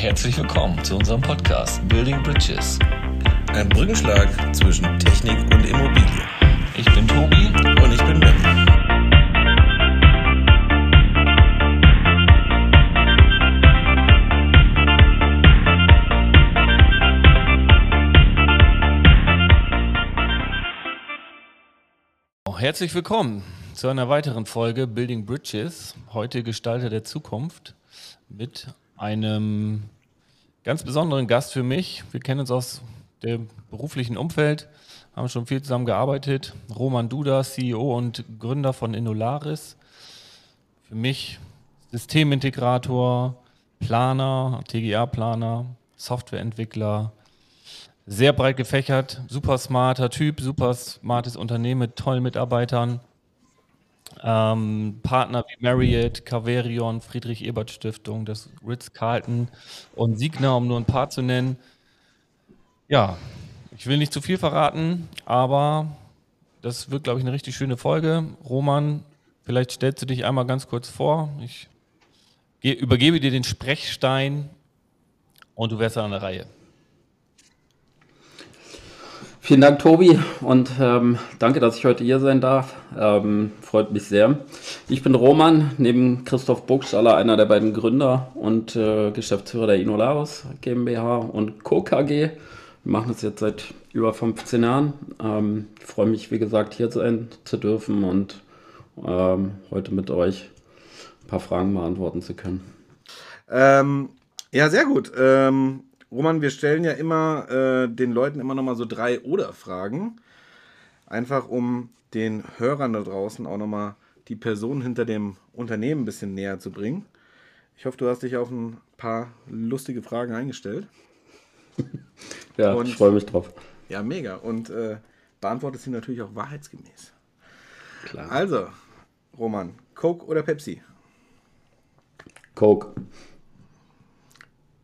Herzlich willkommen zu unserem Podcast Building Bridges. Ein Brückenschlag zwischen Technik und Immobilie. Ich bin Tobi und ich bin Ben. Herzlich willkommen zu einer weiteren Folge Building Bridges, heute Gestalter der Zukunft, mit einem ganz besonderen Gast für mich. Wir kennen uns aus dem beruflichen Umfeld, haben schon viel zusammen gearbeitet. Roman Duda, CEO und Gründer von Inolares. Für mich Systemintegrator, Planer, TGA-Planer, Softwareentwickler. Sehr breit gefächert, super smarter Typ, super smartes Unternehmen mit tollen Mitarbeitern. Partner wie Marriott, Caverion, Friedrich-Ebert-Stiftung, das Ritz-Carlton und Signa, um nur ein paar zu nennen. Ja, ich will nicht zu viel verraten, aber das wird, glaube ich, eine richtig schöne Folge. Roman, vielleicht stellst du dich einmal ganz kurz vor. Ich übergebe dir den Sprechstein und du wärst an der Reihe. Vielen Dank, Tobi, und danke, dass ich heute hier sein darf. Freut mich sehr. Ich bin Roman, neben Christoph Buchstaller, einer der beiden Gründer und Geschäftsführer der Inolares GmbH und Co. KG. Wir machen das jetzt seit über 15 Jahren. Ich freue mich, wie gesagt, hier sein zu dürfen und heute mit euch ein paar Fragen beantworten zu können. Ja, sehr gut. Roman, wir stellen ja immer den Leuten immer noch mal so 3 Oder-Fragen, einfach um den Hörern da draußen auch noch mal die Person hinter dem Unternehmen ein bisschen näher zu bringen. Ich hoffe, du hast dich auf ein paar lustige Fragen eingestellt. Ja, und ich freue mich drauf. Ja, mega. Und beantwortest sie natürlich auch wahrheitsgemäß. Klar. Also, Roman, Coke oder Pepsi? Coke.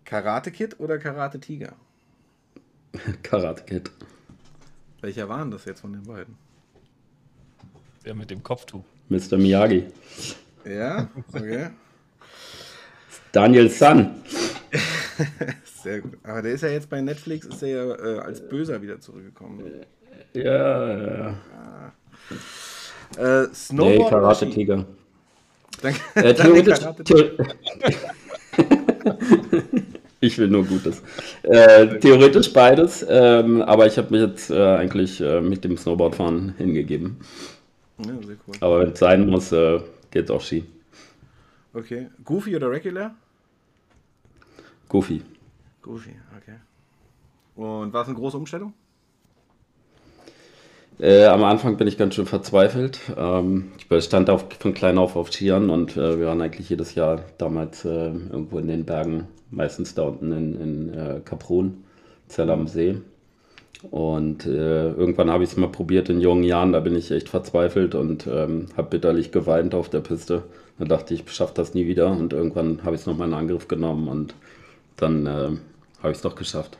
Karate Kid oder Karate Tiger? Karate Kid. Welcher waren das jetzt von den beiden? Der mit dem Kopftuch. Mr. Miyagi. Ja, okay. Daniel Sun. Sehr gut. Aber der ist ja jetzt bei Netflix, ist er ja als Böser wieder zurückgekommen. Ja. Snowboard. Nee, Karate Tiger. Ich will nur Gutes. Theoretisch beides, aber ich habe mich jetzt eigentlich mit dem Snowboardfahren hingegeben. Ja, sehr cool. Aber wenn es sein muss, geht's auch Ski. Okay. Goofy oder Regular? Goofy. Goofy, okay. Und war es eine große Umstellung? Am Anfang bin ich ganz schön verzweifelt. Ich stand von klein auf Skiern und wir waren eigentlich jedes Jahr damals irgendwo in den Bergen, meistens da unten in Kaprun, Zell am See. Und irgendwann habe ich es mal probiert in jungen Jahren, da bin ich echt verzweifelt und habe bitterlich geweint auf der Piste. Dann dachte ich, ich schaffe das nie wieder und irgendwann habe ich es nochmal in Angriff genommen und dann habe ich es doch geschafft.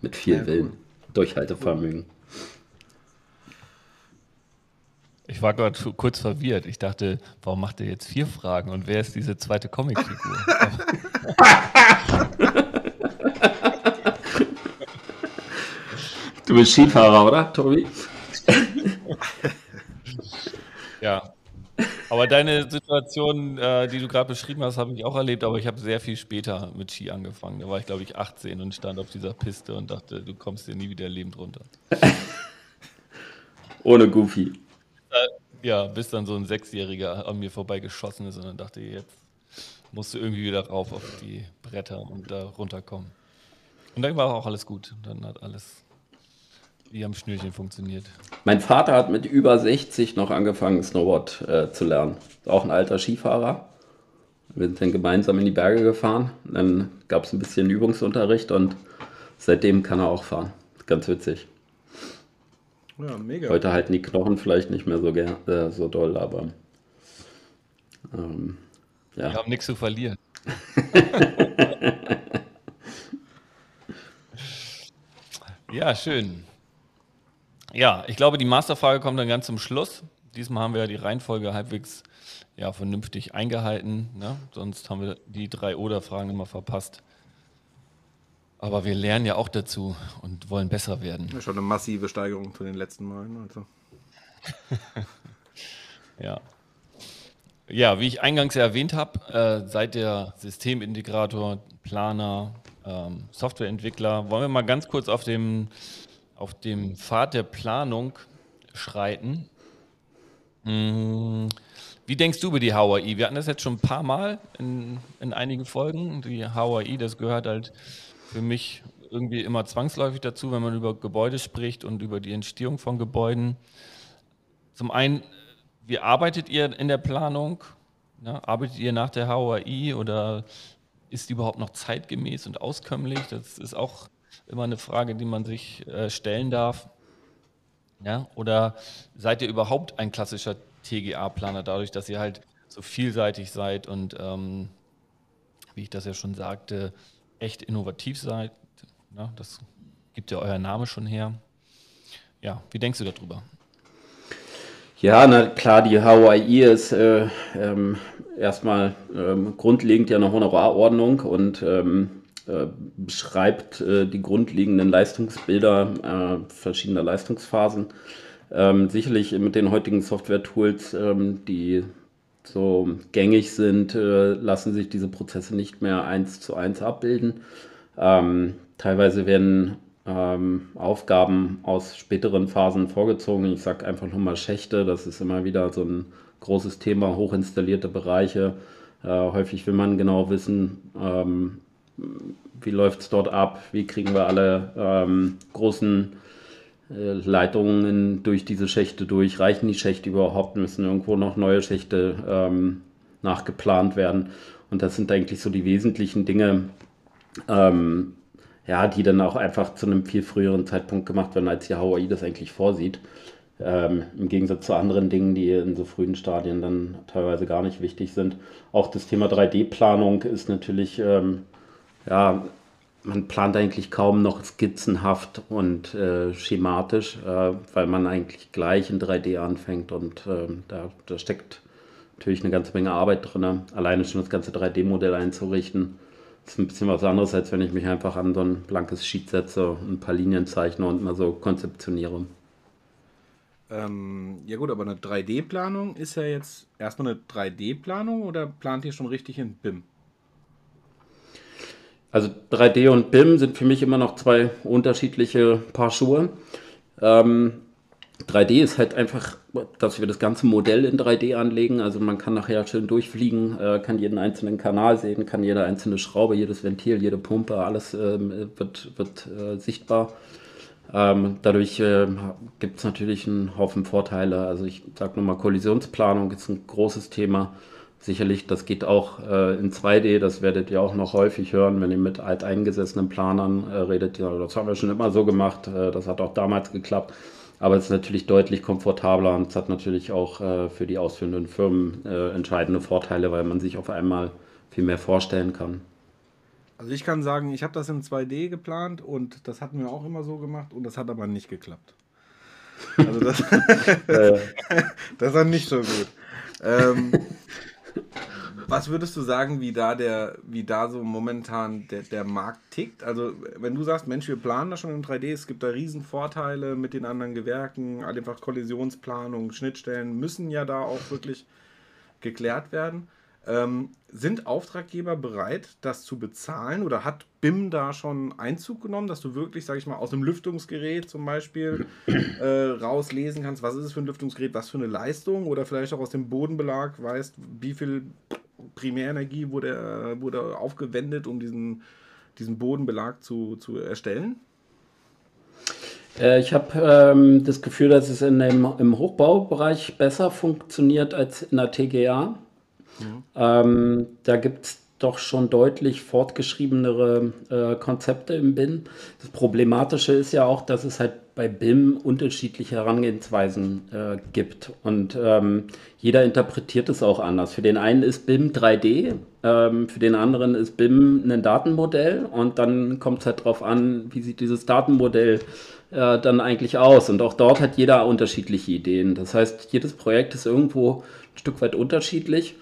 Mit viel Willen, Durchhaltevermögen. Ich war gerade kurz verwirrt. Ich dachte, warum macht er jetzt 4 Fragen und wer ist diese zweite Comicfigur? Du bist Skifahrer, oder, Tobi? Ja. Aber deine Situation, die du gerade beschrieben hast, habe ich auch erlebt, aber ich habe sehr viel später mit Ski angefangen. Da war ich, glaube ich, 18 und stand auf dieser Piste und dachte, du kommst hier nie wieder lebend runter. Ohne Goofy. Ja, bis dann so ein 6-Jähriger an mir vorbeigeschossen ist und dann dachte ich, jetzt musst du irgendwie wieder rauf auf die Bretter und da runterkommen. Und dann war auch alles gut. Dann hat alles wie am Schnürchen funktioniert. Mein Vater hat mit über 60 noch angefangen, Snowboard zu lernen. Ist auch ein alter Skifahrer. Wir sind dann gemeinsam in die Berge gefahren. Dann gab es ein bisschen Übungsunterricht und seitdem kann er auch fahren. Ganz witzig. Ja, mega. Heute halten die Knochen vielleicht nicht mehr so, so doll, aber ja. Wir haben nichts zu verlieren. Ja, schön. Ja, ich glaube, die Masterfrage kommt dann ganz zum Schluss. Diesmal haben wir ja die Reihenfolge halbwegs vernünftig eingehalten, ne? Sonst haben wir die 3 Oder-Fragen immer verpasst. Aber wir lernen ja auch dazu und wollen besser werden. Ja, schon eine massive Steigerung zu den letzten Malen. Also. Ja. Ja, wie ich eingangs ja erwähnt habe, seid ihr Systemintegrator, Planer, Softwareentwickler. Wollen wir mal ganz kurz auf dem Pfad der Planung schreiten. Wie denkst du über die HOAI? Wir hatten das jetzt schon ein paar Mal in einigen Folgen. Die HOAI, das gehört halt für mich irgendwie immer zwangsläufig dazu, wenn man über Gebäude spricht und über die Entstehung von Gebäuden. Zum einen, wie arbeitet ihr in der Planung? Ja, arbeitet ihr nach der HOAI oder ist die überhaupt noch zeitgemäß und auskömmlich? Das ist auch immer eine Frage, die man sich stellen darf. Ja, oder seid ihr überhaupt ein klassischer TGA-Planer, dadurch, dass ihr halt so vielseitig seid und, wie ich das ja schon sagte, echt innovativ seid? Ja, das gibt ja euer Name schon her. Ja, wie denkst du darüber? Ja, na klar, die HOAI ist erstmal grundlegend ja eine Honorarordnung und beschreibt die grundlegenden Leistungsbilder verschiedener Leistungsphasen. Sicherlich mit den heutigen Software-Tools, die so gängig sind, lassen sich diese Prozesse nicht mehr 1:1 abbilden. Teilweise werden Aufgaben aus späteren Phasen vorgezogen. Ich sage einfach nur mal Schächte, das ist immer wieder so ein großes Thema, hochinstallierte Bereiche. Häufig will man genau wissen, wie läuft es dort ab, wie kriegen wir alle großen Leitungen durch diese Schächte durch, reichen die Schächte überhaupt, müssen irgendwo noch neue Schächte nachgeplant werden. Und das sind eigentlich so die wesentlichen Dinge, ja, die dann auch einfach zu einem viel früheren Zeitpunkt gemacht werden, als die HOAI das eigentlich vorsieht. Im Gegensatz zu anderen Dingen, die in so frühen Stadien dann teilweise gar nicht wichtig sind. Auch das Thema 3D-Planung ist natürlich, ja, man plant eigentlich kaum noch skizzenhaft und schematisch, weil man eigentlich gleich in 3D anfängt und da steckt natürlich eine ganze Menge Arbeit drin. Alleine schon das ganze 3D-Modell einzurichten. Das ist ein bisschen was anderes, als wenn ich mich einfach an so ein blankes Sheet setze und ein paar Linien zeichne und mal so konzeptioniere. Ja gut, aber eine 3D-Planung ist ja jetzt erstmal eine 3D-Planung oder plant ihr schon richtig in BIM? Also 3D und BIM sind für mich immer noch zwei unterschiedliche Paar Schuhe. 3D ist halt einfach, dass wir das ganze Modell in 3D anlegen, also man kann nachher schön durchfliegen, kann jeden einzelnen Kanal sehen, kann jede einzelne Schraube, jedes Ventil, jede Pumpe, alles wird sichtbar. Dadurch gibt es natürlich einen Haufen Vorteile, also ich sage nur mal, Kollisionsplanung ist ein großes Thema, sicherlich das geht auch in 2D, das werdet ihr auch noch häufig hören, wenn ihr mit alteingesessenen Planern redet, ja, das haben wir schon immer so gemacht, das hat auch damals geklappt. Aber es ist natürlich deutlich komfortabler und es hat natürlich auch für die ausführenden Firmen entscheidende Vorteile, weil man sich auf einmal viel mehr vorstellen kann. Also ich kann sagen, ich habe das in 2D geplant und das hatten wir auch immer so gemacht und das hat aber nicht geklappt. Also das, das war nicht so gut. Was würdest du sagen, wie da so momentan der Markt tickt? Also wenn du sagst, Mensch, wir planen da schon in 3D, es gibt da riesen Vorteile mit den anderen Gewerken, einfach Kollisionsplanung, Schnittstellen müssen ja da auch wirklich geklärt werden. Sind Auftraggeber bereit, das zu bezahlen oder hat BIM da schon Einzug genommen, dass du wirklich, sage ich mal, aus einem Lüftungsgerät zum Beispiel rauslesen kannst, was ist es für ein Lüftungsgerät, was für eine Leistung oder vielleicht auch aus dem Bodenbelag weißt, wie viel Primärenergie wurde aufgewendet, um diesen Bodenbelag zu erstellen? Ich habe das Gefühl, dass es im Hochbaubereich besser funktioniert als in der TGA. Ja. Da gibt es doch schon deutlich fortgeschriebenere Konzepte im BIM. Das Problematische ist ja auch, dass es halt bei BIM unterschiedliche Herangehensweisen gibt und jeder interpretiert es auch anders. Für den einen ist BIM 3D, für den anderen ist BIM ein Datenmodell und dann kommt es halt darauf an, wie sieht dieses Datenmodell dann eigentlich aus und auch dort hat jeder unterschiedliche Ideen. Das heißt, jedes Projekt ist irgendwo ein Stück weit unterschiedlich.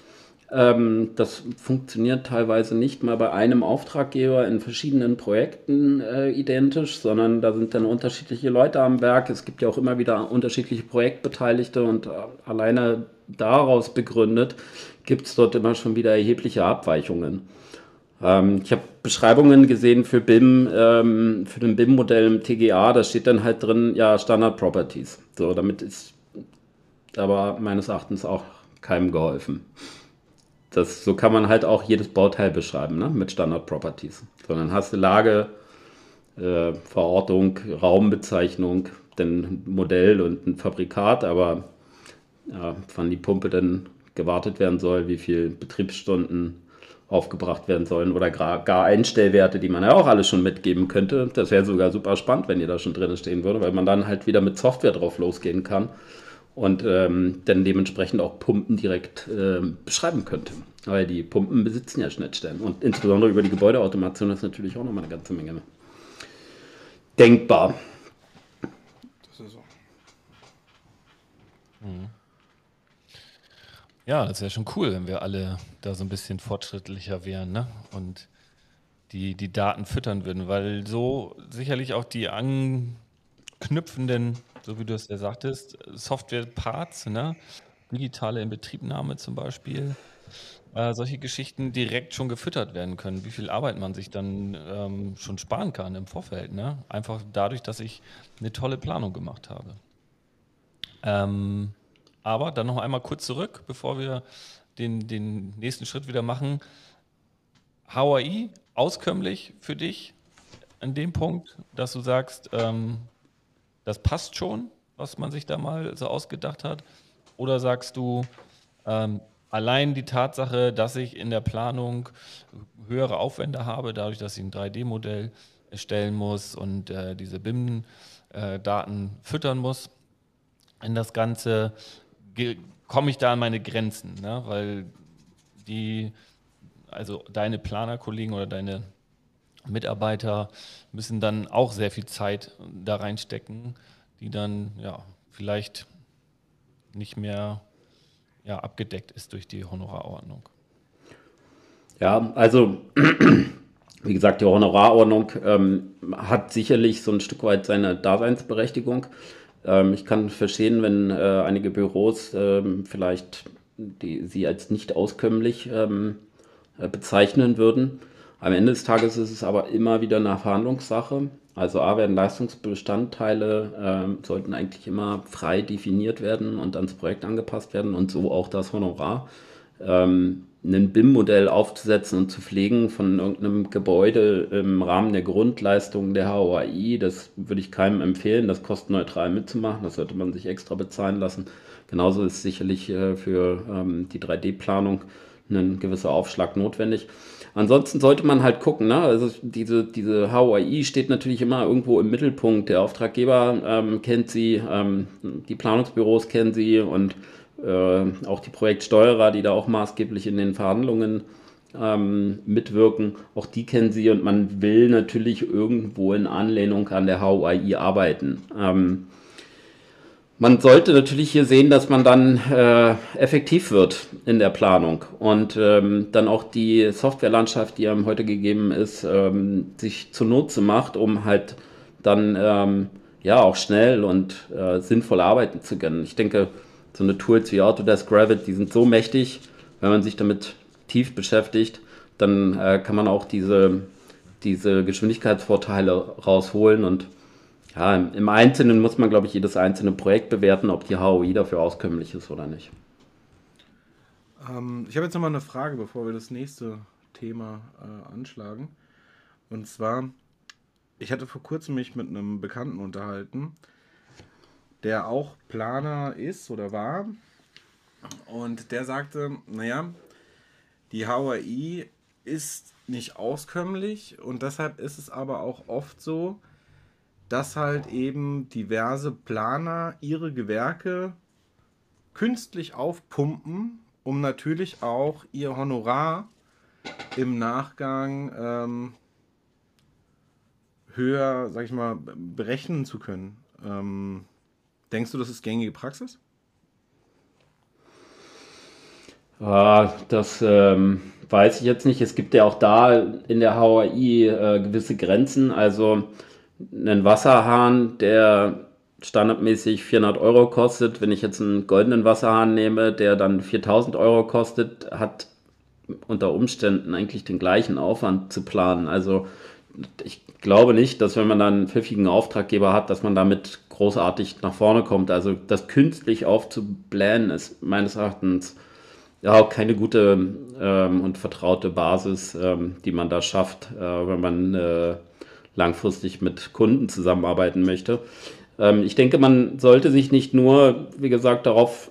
Das funktioniert teilweise nicht mal bei einem Auftraggeber in verschiedenen Projekten identisch, sondern da sind dann unterschiedliche Leute am Werk. Es gibt ja auch immer wieder unterschiedliche Projektbeteiligte und alleine daraus begründet gibt es dort immer schon wieder erhebliche Abweichungen. Ich habe Beschreibungen gesehen für BIM, für den BIM-Modell im TGA, da steht dann halt drin, ja, Standard Properties. So, damit ist aber meines Erachtens auch keinem geholfen. So kann man halt auch jedes Bauteil beschreiben, ne? Mit Standard-Properties. Sondern hast du Lage, Verortung, Raumbezeichnung, dann ein Modell und ein Fabrikat, aber ja, wann die Pumpe dann gewartet werden soll, wie viele Betriebsstunden aufgebracht werden sollen oder gar Einstellwerte, die man ja auch alle schon mitgeben könnte. Das wäre sogar super spannend, wenn ihr da schon drin stehen würde, weil man dann halt wieder mit Software drauf losgehen kann. Und dann dementsprechend auch Pumpen direkt beschreiben könnte. Weil die Pumpen besitzen ja Schnittstellen. Und insbesondere über die Gebäudeautomation ist natürlich auch nochmal eine ganze Menge denkbar. Das ist so. Mhm. Ja, das wäre schon cool, wenn wir alle da so ein bisschen fortschrittlicher wären, ne? Und die Daten füttern würden, weil so sicherlich auch die anknüpfenden, so wie du es ja sagtest, Software-Parts, ne? Digitale Inbetriebnahme zum Beispiel, solche Geschichten direkt schon gefüttert werden können, wie viel Arbeit man sich dann schon sparen kann im Vorfeld, ne? Einfach dadurch, dass ich eine tolle Planung gemacht habe. Aber dann noch einmal kurz zurück, bevor wir den nächsten Schritt wieder machen. HOAI, auskömmlich für dich an dem Punkt, dass du sagst, das passt schon, was man sich da mal so ausgedacht hat? Oder sagst du, allein die Tatsache, dass ich in der Planung höhere Aufwände habe, dadurch, dass ich ein 3D-Modell erstellen muss und diese BIM-Daten füttern muss, in das Ganze komme ich da an meine Grenzen, ne? Weil also deine Planerkollegen oder deine Mitarbeiter müssen dann auch sehr viel Zeit da reinstecken, die dann ja vielleicht nicht mehr abgedeckt ist durch die Honorarordnung. Ja, also wie gesagt, die Honorarordnung hat sicherlich so ein Stück weit seine Daseinsberechtigung. Ich kann verstehen, wenn einige Büros vielleicht sie als nicht auskömmlich bezeichnen würden. Am Ende des Tages ist es aber immer wieder eine Verhandlungssache. Also A werden Leistungsbestandteile, sollten eigentlich immer frei definiert werden und ans Projekt angepasst werden und so auch das Honorar. Ein BIM-Modell aufzusetzen und zu pflegen von irgendeinem Gebäude im Rahmen der Grundleistung der HOAI, das würde ich keinem empfehlen, das kostenneutral mitzumachen, das sollte man sich extra bezahlen lassen. Genauso ist sicherlich für die 3D-Planung ein gewisser Aufschlag notwendig. Ansonsten sollte man halt gucken, ne? Also diese HOAI steht natürlich immer irgendwo im Mittelpunkt. Der Auftraggeber kennt sie, die Planungsbüros kennen sie und auch die Projektsteuerer, die da auch maßgeblich in den Verhandlungen mitwirken, auch die kennen sie und man will natürlich irgendwo in Anlehnung an der HOAI arbeiten. Man sollte natürlich hier sehen, dass man dann effektiv wird in der Planung und dann auch die Softwarelandschaft, die einem heute gegeben ist, sich zunutze macht, um halt dann auch schnell und sinnvoll arbeiten zu können. Ich denke, so eine Tools wie Autodesk, Revit, die sind so mächtig, wenn man sich damit tief beschäftigt, dann kann man auch diese Geschwindigkeitsvorteile rausholen und ja, im Einzelnen muss man, glaube ich, jedes einzelne Projekt bewerten, ob die HOAI dafür auskömmlich ist oder nicht. Ich habe jetzt nochmal eine Frage, bevor wir das nächste Thema anschlagen. Und zwar, ich hatte vor kurzem mich mit einem Bekannten unterhalten, der auch Planer ist oder war. Und der sagte, naja, die HOAI ist nicht auskömmlich und deshalb ist es aber auch oft so, dass halt eben diverse Planer ihre Gewerke künstlich aufpumpen, um natürlich auch ihr Honorar im Nachgang höher, sag ich mal, berechnen zu können. Denkst du, das ist gängige Praxis? Das weiß ich jetzt nicht. Es gibt ja auch da in der HOAI gewisse Grenzen. Also einen Wasserhahn, der standardmäßig 400 € kostet, wenn ich jetzt einen goldenen Wasserhahn nehme, der dann 4.000 € kostet, hat unter Umständen eigentlich den gleichen Aufwand zu planen. Also ich glaube nicht, dass wenn man dann einen pfiffigen Auftraggeber hat, dass man damit großartig nach vorne kommt. Also das künstlich aufzublähen ist meines Erachtens ja auch keine gute und vertraute Basis, die man da schafft, wenn man langfristig mit Kunden zusammenarbeiten möchte. Ich denke, man sollte sich nicht nur, wie gesagt, darauf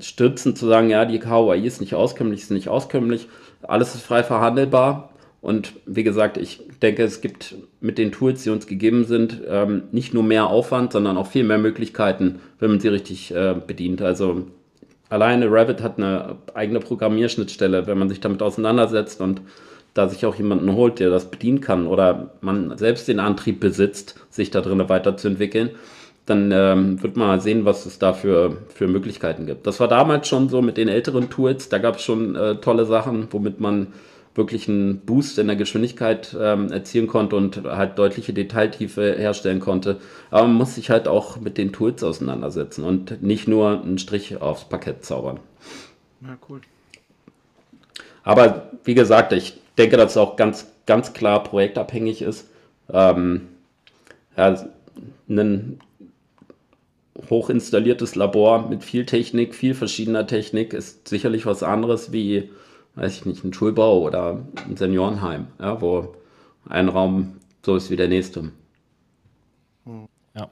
stützen, zu sagen, ja, die HOAI ist nicht auskömmlich, alles ist frei verhandelbar. Und wie gesagt, ich denke, es gibt mit den Tools, die uns gegeben sind, nicht nur mehr Aufwand, sondern auch viel mehr Möglichkeiten, wenn man sie richtig bedient. Also alleine Revit hat eine eigene Programmierschnittstelle, wenn man sich damit auseinandersetzt und da sich auch jemanden holt, der das bedienen kann oder man selbst den Antrieb besitzt, sich da drin weiterzuentwickeln, dann wird man sehen, was es da für Möglichkeiten gibt. Das war damals schon so mit den älteren Tools, da gab es schon tolle Sachen, womit man wirklich einen Boost in der Geschwindigkeit erzielen konnte und halt deutliche Detailtiefe herstellen konnte. Aber man muss sich halt auch mit den Tools auseinandersetzen und nicht nur einen Strich aufs Parkett zaubern. Ja, cool. Aber wie gesagt, ich denke, dass es auch ganz klar projektabhängig ist. Ja, ein hochinstalliertes Labor mit viel Technik, viel verschiedener Technik ist sicherlich was anderes wie, weiß ich nicht, ein Schulbau oder ein Seniorenheim, ja, wo ein Raum so ist wie der nächste. Ja.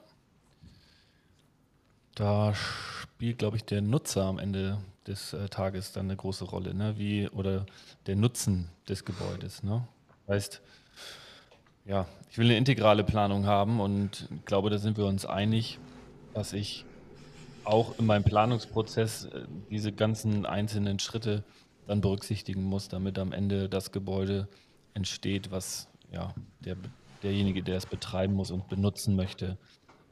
Da spielt, glaube ich, der Nutzer am Ende des Tages dann eine große Rolle, ne? Wie, oder der Nutzen des Gebäudes, ne? Heißt, ja, ich will eine integrale Planung haben und glaube, da sind wir uns einig, dass ich auch in meinem Planungsprozess diese ganzen einzelnen Schritte dann berücksichtigen muss, damit am Ende das Gebäude entsteht, was ja, derjenige, der es betreiben muss und benutzen möchte,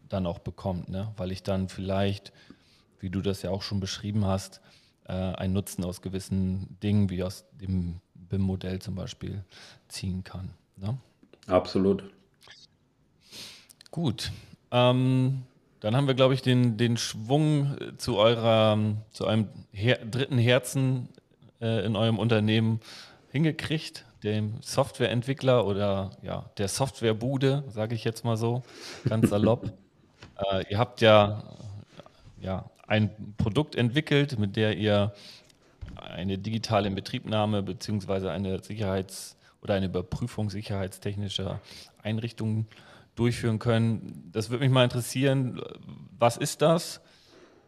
dann auch bekommt, ne? Weil ich dann vielleicht, wie du das ja auch schon beschrieben hast, einen Nutzen aus gewissen Dingen, wie aus dem BIM-Modell zum Beispiel, ziehen kann, ne? Absolut. Gut. Dann haben wir, glaube ich, den Schwung zu einem dritten Herzen in eurem Unternehmen hingekriegt, dem Softwareentwickler oder ja, der Softwarebude, sage ich jetzt mal so, ganz salopp. Ihr habt ja ein Produkt entwickelt, mit der ihr eine digitale Inbetriebnahme bzw. eine Sicherheits- oder eine Überprüfung sicherheitstechnischer Einrichtungen durchführen können. Das würde mich mal interessieren, was ist das?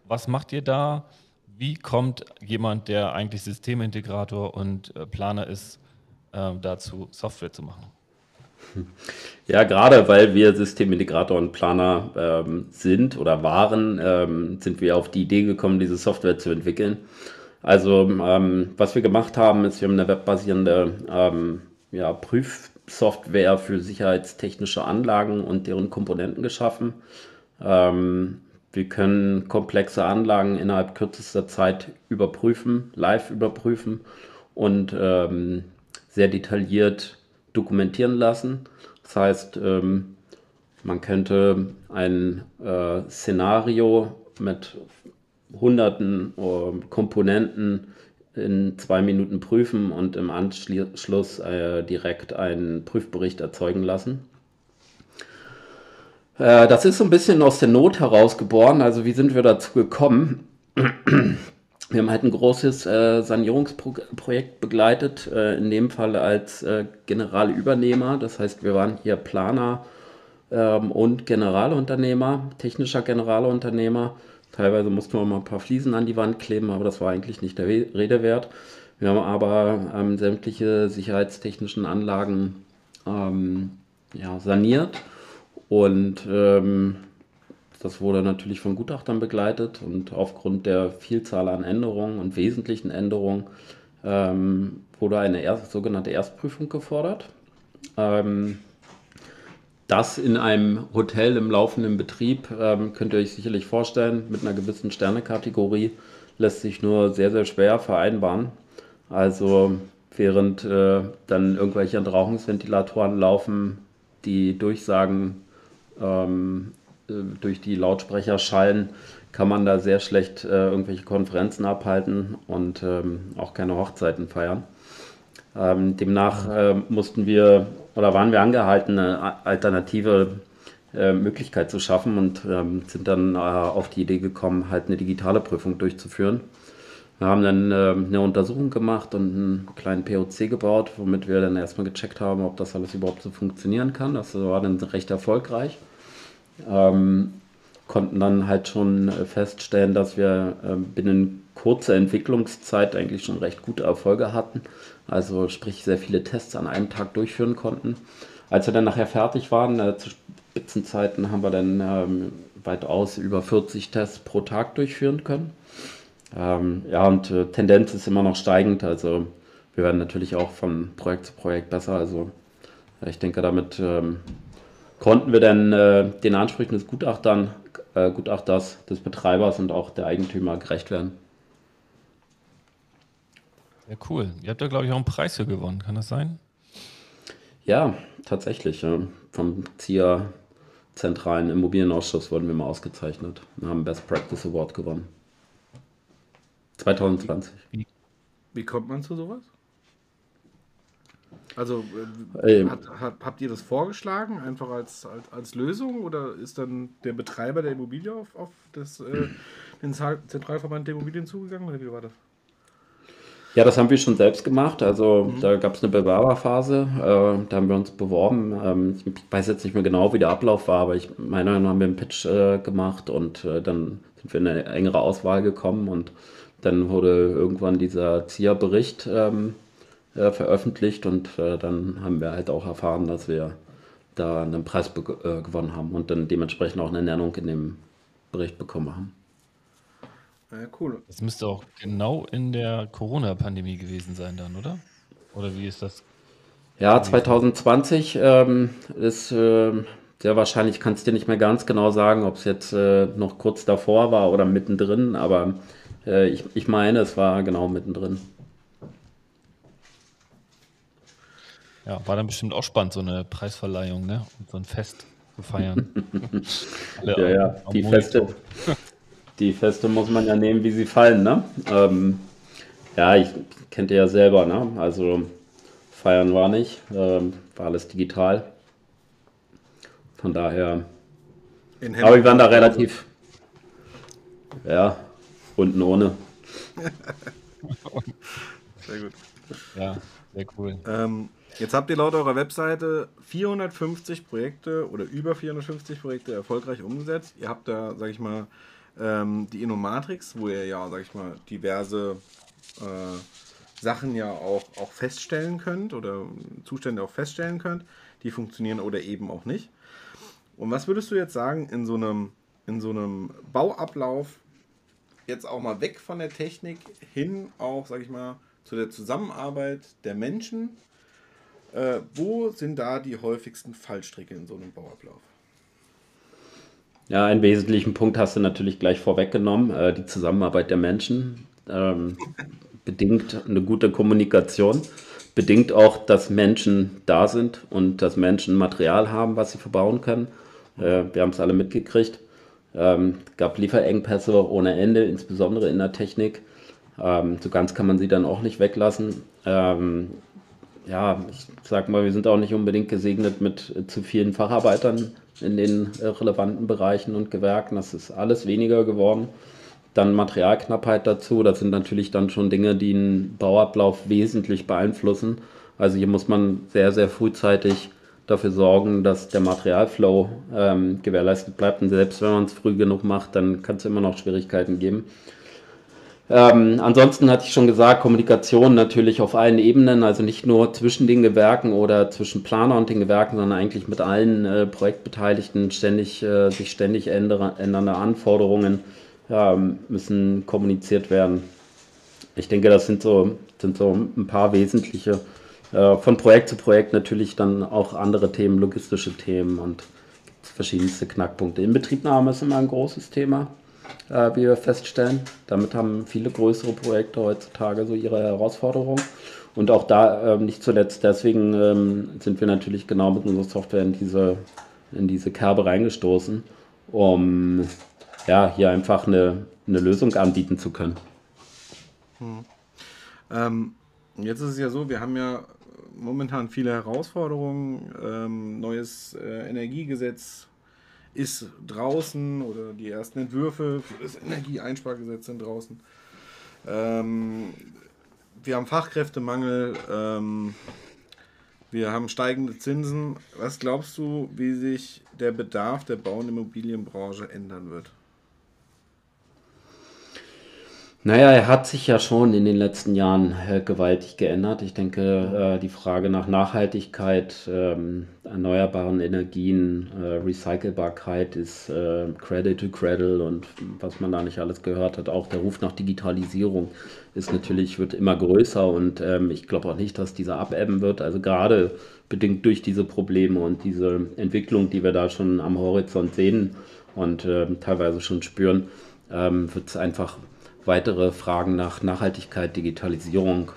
Was macht ihr da? Wie kommt jemand, der eigentlich Systemintegrator und Planer ist, dazu, Software zu machen? Ja, gerade weil wir Systemintegrator und Planer sind oder waren, sind wir auf die Idee gekommen, diese Software zu entwickeln. Also was wir gemacht haben, ist, wir haben eine webbasierende Prüfsoftware für sicherheitstechnische Anlagen und deren Komponenten geschaffen. Wir können komplexe Anlagen innerhalb kürzester Zeit überprüfen, live überprüfen und sehr detailliert dokumentieren lassen. Das heißt, man könnte ein Szenario mit hunderten Komponenten in 2 Minuten prüfen und im Anschluss direkt einen Prüfbericht erzeugen lassen. Das ist so ein bisschen aus der Not herausgeboren. Also wie sind wir dazu gekommen? Wir haben halt ein großes Sanierungsprojekt begleitet, in dem Fall als Generalübernehmer. Das heißt, wir waren hier Planer und Generalunternehmer, technischer Generalunternehmer. Teilweise mussten wir mal ein paar Fliesen an die Wand kleben, aber das war eigentlich nicht der Rede wert. Wir haben aber sämtliche sicherheitstechnischen Anlagen saniert. Und das wurde natürlich von Gutachtern begleitet und aufgrund der Vielzahl an Änderungen und wesentlichen Änderungen wurde eine sogenannte Erstprüfung gefordert. Das in einem Hotel im laufenden Betrieb könnt ihr euch sicherlich vorstellen, mit einer gewissen Sternekategorie lässt sich nur sehr, sehr schwer vereinbaren. Also während dann irgendwelche Entrauchungsventilatoren laufen, die Durchsagen durch die Lautsprecher schallen, kann man da sehr schlecht irgendwelche Konferenzen abhalten und auch keine Hochzeiten feiern. Demnach mussten wir oder waren wir angehalten, eine alternative Möglichkeit zu schaffen und sind dann auf die Idee gekommen, halt eine digitale Prüfung durchzuführen. Wir haben dann eine Untersuchung gemacht und einen kleinen POC gebaut, womit wir dann erstmal gecheckt haben, ob das alles überhaupt so funktionieren kann. Das war dann recht erfolgreich. Konnten dann halt schon feststellen, dass wir binnen kurzer Entwicklungszeit eigentlich schon recht gute Erfolge hatten. Also sprich sehr viele Tests an einem Tag durchführen konnten. Als wir dann nachher fertig waren, zu Spitzenzeiten haben wir dann weitaus über 40 Tests pro Tag durchführen können. Ja, und Tendenz ist immer noch steigend. Also wir werden natürlich auch von Projekt zu Projekt besser. Also ich denke, damit konnten wir dann den Ansprüchen des Gutachters, des Betreibers und auch der Eigentümer gerecht werden. Ja, cool. Ihr habt da, glaube ich, auch einen Preis für gewonnen. Kann das sein? Ja, tatsächlich. Vom ZIA Zentralen Immobilienausschuss wurden wir mal ausgezeichnet und haben Best Practice Award gewonnen. 2020. Wie kommt man zu sowas? Also habt ihr das vorgeschlagen, einfach als Lösung, oder ist dann der Betreiber der Immobilie auf den Zentralverband der Immobilien zugegangen, oder wie war das? Ja, das haben wir schon selbst gemacht, also da gab es eine Bewerberphase, da haben wir uns beworben, ich weiß jetzt nicht mehr genau, wie der Ablauf war, aber meiner Meinung nach haben wir einen Pitch gemacht und dann sind wir in eine engere Auswahl gekommen und dann wurde irgendwann dieser ZIA-Bericht veröffentlicht und dann haben wir halt auch erfahren, dass wir da einen Preis gewonnen haben und dann dementsprechend auch eine Nennung in dem Bericht bekommen haben. Ja, cool. Das müsste auch genau in der Corona-Pandemie gewesen sein dann, oder? Oder wie ist das? Ja, 2020 ist sehr wahrscheinlich, kann es dir nicht mehr ganz genau sagen, ob es jetzt noch kurz davor war oder mittendrin, aber ich meine, es war genau mittendrin. Ja, war dann bestimmt auch spannend, so eine Preisverleihung, ne? Und so ein Fest zu feiern. Ja, die Feste muss man ja nehmen, wie sie fallen, ne? Ja, ich kennt ihr ja selber, ne? Also feiern war nicht, war alles digital. Von daher. Aber wir waren da relativ. Ja, unten ohne. Sehr gut. Ja, sehr cool. Jetzt habt ihr laut eurer Webseite 450 Projekte oder über 450 Projekte erfolgreich umgesetzt. Ihr habt da, sag ich mal, die InnoMatrix, wo ihr ja, sag ich mal, diverse Sachen ja auch feststellen könnt oder Zustände auch feststellen könnt, die funktionieren oder eben auch nicht. Und was würdest du jetzt sagen in so einem Bauablauf, jetzt auch mal weg von der Technik hin auch, sag ich mal, zu der Zusammenarbeit der Menschen? Wo sind da die häufigsten Fallstricke in so einem Bauablauf? Ja, einen wesentlichen Punkt hast du natürlich gleich vorweggenommen, die Zusammenarbeit der Menschen. Bedingt eine gute Kommunikation, bedingt auch, dass Menschen da sind und dass Menschen Material haben, was sie verbauen können. Wir haben es alle mitgekriegt. Es gab Lieferengpässe ohne Ende, insbesondere in der Technik. So ganz kann man sie dann auch nicht weglassen. Ja, ich sag mal, wir sind auch nicht unbedingt gesegnet mit zu vielen Facharbeitern in den relevanten Bereichen und Gewerken. Das ist alles weniger geworden. Dann Materialknappheit dazu. Das sind natürlich dann schon Dinge, die den Bauablauf wesentlich beeinflussen. Also hier muss man sehr, sehr frühzeitig dafür sorgen, dass der Materialflow gewährleistet bleibt. Und selbst wenn man es früh genug macht, dann kann es immer noch Schwierigkeiten geben. Ansonsten hatte ich schon gesagt, Kommunikation natürlich auf allen Ebenen, also nicht nur zwischen den Gewerken oder zwischen Planer und den Gewerken, sondern eigentlich mit allen Projektbeteiligten, sich ständig ändernde Anforderungen müssen kommuniziert werden. Ich denke, das sind so ein paar wesentliche, von Projekt zu Projekt natürlich dann auch andere Themen, logistische Themen und verschiedenste Knackpunkte. Inbetriebnahme ist immer ein großes Thema. wie wir feststellen. Damit haben viele größere Projekte heutzutage so ihre Herausforderungen. Und auch da nicht zuletzt deswegen sind wir natürlich genau mit unserer Software in diese Kerbe reingestoßen, um ja, hier einfach eine Lösung anbieten zu können. Hm. Jetzt ist es ja so, wir haben ja momentan viele Herausforderungen. Neues Energiegesetz ist draußen oder die ersten Entwürfe für das Energieeinspargesetz sind draußen. Wir haben Fachkräftemangel, wir haben steigende Zinsen. Was glaubst du, wie sich der Bedarf der Bau- und Immobilienbranche ändern wird? Naja, er hat sich ja schon in den letzten Jahren gewaltig geändert. Ich denke, die Frage nach Nachhaltigkeit, erneuerbaren Energien, Recycelbarkeit ist Cradle to Cradle und was man da nicht alles gehört hat. Auch der Ruf nach Digitalisierung ist natürlich, wird immer größer und ich glaube auch nicht, dass dieser abebben wird. Also gerade bedingt durch diese Probleme und diese Entwicklung, die wir da schon am Horizont sehen und teilweise schon spüren, wird es einfach weitere Fragen nach Nachhaltigkeit, Digitalisierung,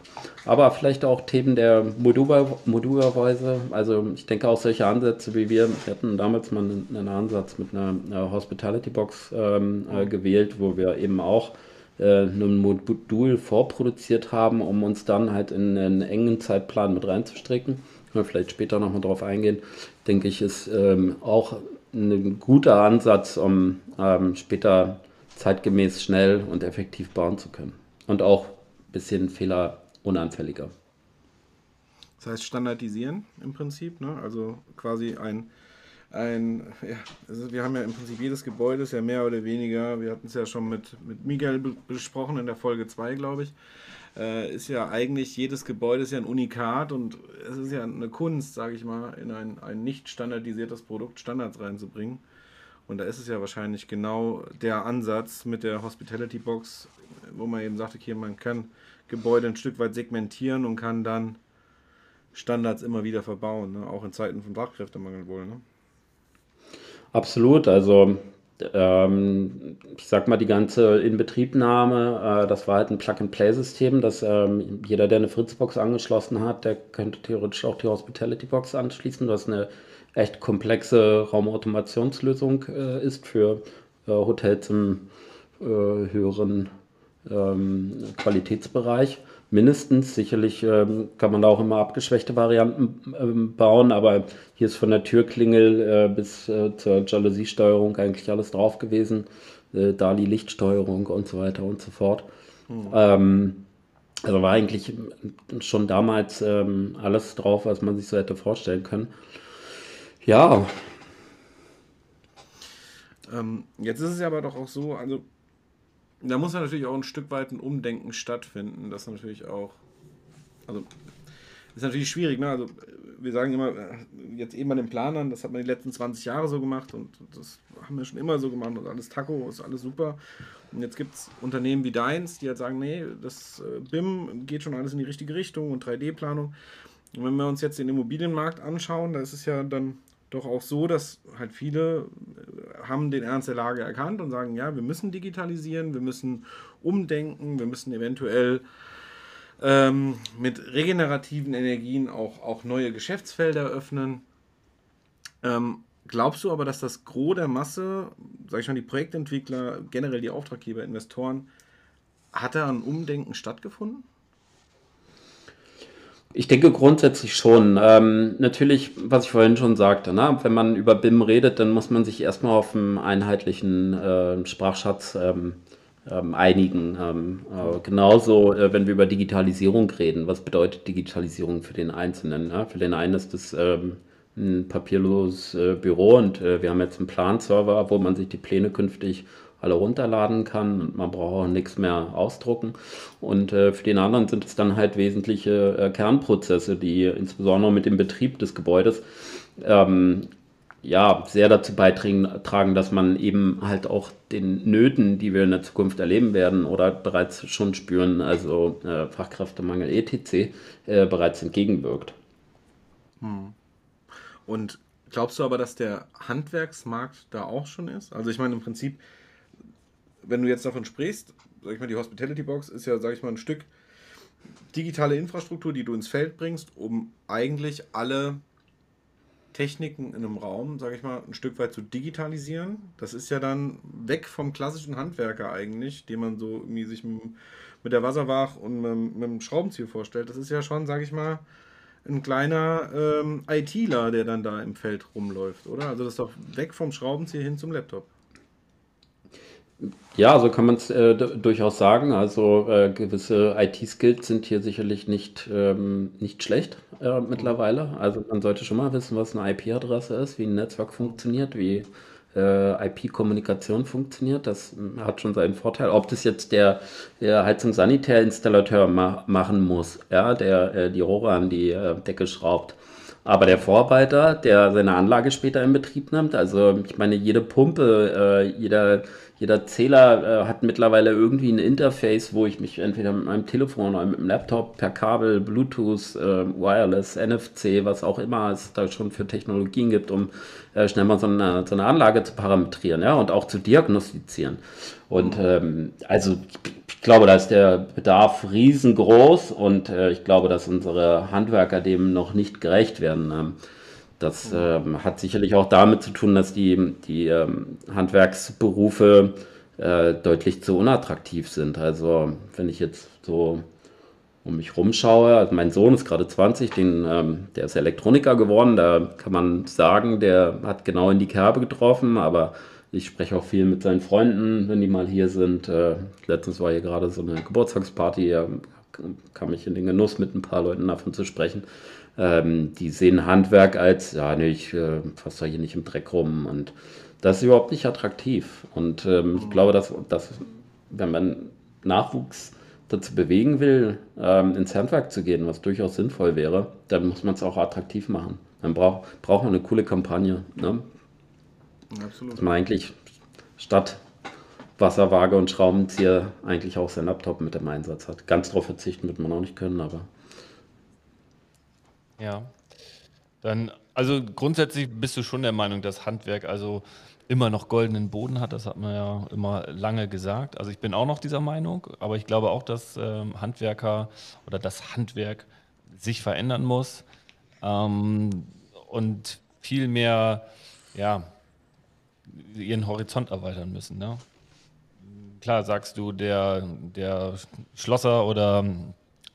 aber vielleicht auch Themen der Modulweise. Also ich denke auch solche Ansätze wie wir hatten damals mal einen Ansatz mit einer Hospitality-Box gewählt, wo wir eben auch ein Modul vorproduziert haben, um uns dann halt in einen engen Zeitplan mit reinzustricken. Können wir vielleicht später nochmal drauf eingehen. Denke ich, ist auch ein guter Ansatz, um später zeitgemäß schnell und effektiv bauen zu können. Und auch ein bisschen fehlerunanfälliger. Das heißt standardisieren im Prinzip, ne? Also quasi ja, also wir haben ja im Prinzip jedes Gebäude, ist ja mehr oder weniger, wir hatten es ja schon mit Miguel besprochen in der Folge 2, glaube ich, ist ja eigentlich, jedes Gebäude ist ja ein Unikat und es ist ja eine Kunst, sage ich mal, in ein nicht standardisiertes Produkt Standards reinzubringen. Und da ist es ja wahrscheinlich genau der Ansatz mit der Hospitality-Box, wo man eben sagt, okay, man kann Gebäude ein Stück weit segmentieren und kann dann Standards immer wieder verbauen, ne? Auch in Zeiten von Fachkräftemangel wohl. Ne? Absolut, also ich sag mal, die ganze Inbetriebnahme, das war halt ein Plug-and-Play-System, dass jeder, der eine Fritzbox angeschlossen hat, der könnte theoretisch auch die Hospitality-Box anschließen, was eine echt komplexe Raumautomationslösung ist für Hotels im höheren Qualitätsbereich. Mindestens, sicherlich kann man da auch immer abgeschwächte Varianten bauen, aber hier ist von der Türklingel bis zur Jalousiesteuerung eigentlich alles drauf gewesen, da die Lichtsteuerung und so weiter und so fort. Mhm. Also war eigentlich schon damals alles drauf, was man sich so hätte vorstellen können. Ja. Jetzt ist es ja aber doch auch so, also da muss ja natürlich auch ein Stück weit ein Umdenken stattfinden, das natürlich auch, also ist natürlich schwierig, ne? Also wir sagen immer, jetzt eben bei den Planern, das hat man die letzten 20 Jahre so gemacht und das haben wir schon immer so gemacht, das ist alles Taco, ist alles super. Und jetzt gibt es Unternehmen wie deins, die halt sagen, nee, das BIM geht schon alles in die richtige Richtung und 3D-Planung. Und wenn wir uns jetzt den Immobilienmarkt anschauen, da ist es ja dann doch auch so, dass halt viele haben den Ernst der Lage erkannt und sagen, ja, wir müssen digitalisieren, wir müssen umdenken, wir müssen eventuell mit regenerativen Energien auch neue Geschäftsfelder öffnen. Glaubst du aber, dass das Gros der Masse, sag ich mal, die Projektentwickler, generell die Auftraggeber, Investoren, hat da ein Umdenken stattgefunden? Ich denke grundsätzlich schon. Natürlich, was ich vorhin schon sagte, ne? Wenn man über BIM redet, dann muss man sich erstmal auf einen einheitlichen Sprachschatz einigen. Genauso, wenn wir über Digitalisierung reden. Was bedeutet Digitalisierung für den Einzelnen? Ne? Für den einen ist das ein papierloses Büro und wir haben jetzt einen Planserver, wo man sich die Pläne künftig alle runterladen kann und man braucht auch nichts mehr ausdrucken. Und für den anderen sind es dann halt wesentliche Kernprozesse, die insbesondere mit dem Betrieb des Gebäudes ja, sehr dazu beitragen, dass man eben halt auch den Nöten, die wir in der Zukunft erleben werden oder bereits schon spüren, also Fachkräftemangel etc., bereits entgegenwirkt. Hm. Und glaubst du aber, dass der Handwerksmarkt da auch schon ist? Also ich meine im Prinzip, wenn du jetzt davon sprichst, sag ich mal, die Hospitality Box ist ja, sag ich mal, ein Stück digitale Infrastruktur, die du ins Feld bringst, um eigentlich alle Techniken in einem Raum, sage ich mal, ein Stück weit zu digitalisieren. Das ist ja dann weg vom klassischen Handwerker eigentlich, den man so irgendwie sich mit der Wasserwaage und mit dem Schraubenzieher vorstellt. Das ist ja schon, sage ich mal, ein kleiner ITler, der dann da im Feld rumläuft, oder? Also das ist doch weg vom Schraubenzieher hin zum Laptop. Ja, so kann man es durchaus sagen. Also gewisse IT-Skills sind hier sicherlich nicht schlecht mittlerweile. Also man sollte schon mal wissen, was eine IP-Adresse ist, wie ein Netzwerk funktioniert, wie IP-Kommunikation funktioniert. Das hat schon seinen Vorteil. Ob das jetzt der Heizungssanitär-Installateur machen muss, ja, der die Rohre an die Decke schraubt. Aber der Vorarbeiter, der seine Anlage später in Betrieb nimmt, also ich meine, jede Pumpe, jeder Zähler hat mittlerweile irgendwie ein Interface, wo ich mich entweder mit meinem Telefon oder mit dem Laptop per Kabel, Bluetooth, Wireless, NFC, was auch immer es da schon für Technologien gibt, um schnell mal so eine Anlage zu parametrieren, ja, und auch zu diagnostizieren. Und also ich glaube, da ist der Bedarf riesengroß und ich glaube, dass unsere Handwerker dem noch nicht gerecht werden. Das hat sicherlich auch damit zu tun, dass die Handwerksberufe deutlich zu unattraktiv sind. Also wenn ich jetzt so um mich rumschaue, also mein Sohn ist gerade 20, der ist Elektroniker geworden, da kann man sagen, der hat genau in die Kerbe getroffen, aber ich spreche auch viel mit seinen Freunden, wenn die mal hier sind. Letztens war hier gerade so eine Geburtstagsparty, da kam ich in den Genuss, mit ein paar Leuten davon zu sprechen. Die sehen Handwerk als, ja, nee, ich fasse doch hier nicht im Dreck rum. Und das ist überhaupt nicht attraktiv. Und ich glaube, dass wenn man Nachwuchs dazu bewegen will, ins Handwerk zu gehen, was durchaus sinnvoll wäre, dann muss man es auch attraktiv machen. Dann braucht man eine coole Kampagne, ne? Absolut. Dass man eigentlich statt Wasserwaage und Schraubenzieher eigentlich auch seinen Laptop mit im Einsatz hat. Ganz drauf verzichten wird man auch nicht können, aber... Ja, dann, also grundsätzlich bist du schon der Meinung, dass Handwerk also immer noch goldenen Boden hat, das hat man ja immer lange gesagt. Also ich bin auch noch dieser Meinung, aber ich glaube auch, dass Handwerker oder das Handwerk sich verändern muss und viel mehr, ja, ihren Horizont erweitern müssen, ne? Klar sagst du, der Schlosser oder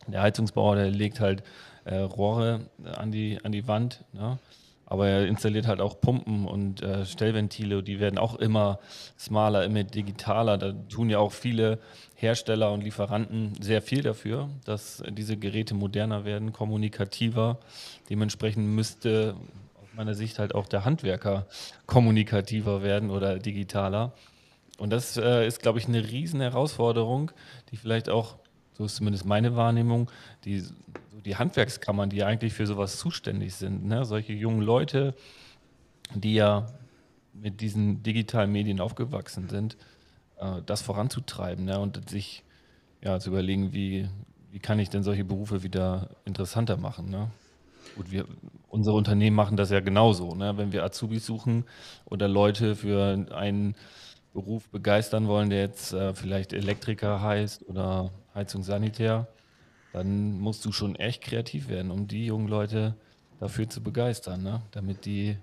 der Heizungsbauer, der legt halt Rohre an die Wand, ne? Aber er installiert halt auch Pumpen und Stellventile, die werden auch immer smaller, immer digitaler. Da tun ja auch viele Hersteller und Lieferanten sehr viel dafür, dass diese Geräte moderner werden, kommunikativer. Dementsprechend müsste meiner Sicht halt auch der Handwerker kommunikativer werden oder digitaler. Und das ist, glaube ich, eine riesen Herausforderung, die vielleicht auch, so ist zumindest meine Wahrnehmung, die Handwerkskammern, die ja eigentlich für sowas zuständig sind, ne? Solche jungen Leute, die ja mit diesen digitalen Medien aufgewachsen sind, das voranzutreiben, ne? Und sich, ja, zu überlegen, wie kann ich denn solche Berufe wieder interessanter machen, ne? Gut, unsere Unternehmen machen das ja genauso, ne? Wenn wir Azubis suchen oder Leute für einen Beruf begeistern wollen, der jetzt vielleicht Elektriker heißt oder Heizungssanitär, dann musst du schon echt kreativ werden, um die jungen Leute dafür zu begeistern, ne? Damit die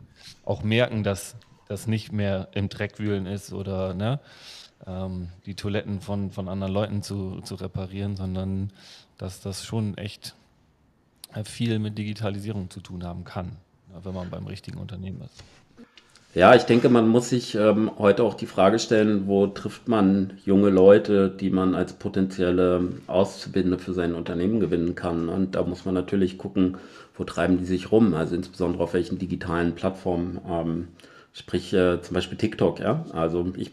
auch merken, dass das nicht mehr im Dreck wühlen ist oder, ne, die Toiletten von anderen Leuten zu reparieren, sondern dass das schon echt viel mit Digitalisierung zu tun haben kann, wenn man beim richtigen Unternehmen ist. Ja, ich denke, man muss sich heute auch die Frage stellen, wo trifft man junge Leute, die man als potenzielle Auszubildende für sein Unternehmen gewinnen kann. Und da muss man natürlich gucken, wo treiben die sich rum, also insbesondere auf welchen digitalen Plattformen, sprich zum Beispiel TikTok, ja, also ich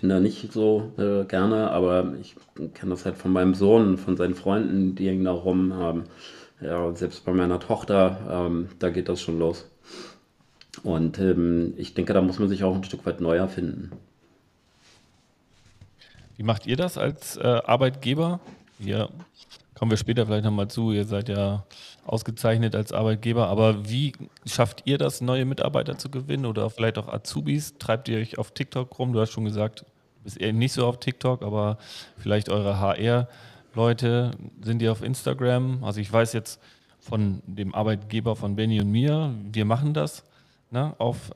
bin da nicht so gerne, aber ich kenne das halt von meinem Sohn, von seinen Freunden, die hängen da rum. Ja, selbst bei meiner Tochter, da geht das schon los. Und ich denke, da muss man sich auch ein Stück weit neu erfinden. Wie macht ihr das als Arbeitgeber? Hier kommen wir später vielleicht nochmal zu. Ihr seid ja ausgezeichnet als Arbeitgeber. Aber wie schafft ihr das, neue Mitarbeiter zu gewinnen oder vielleicht auch Azubis? Treibt ihr euch auf TikTok rum? Du hast schon gesagt, ist eher nicht so auf TikTok, aber vielleicht eure HR-Leute, sind die auf Instagram? Also ich weiß jetzt von dem Arbeitgeber von Benny und mir, wir machen das, ne, auf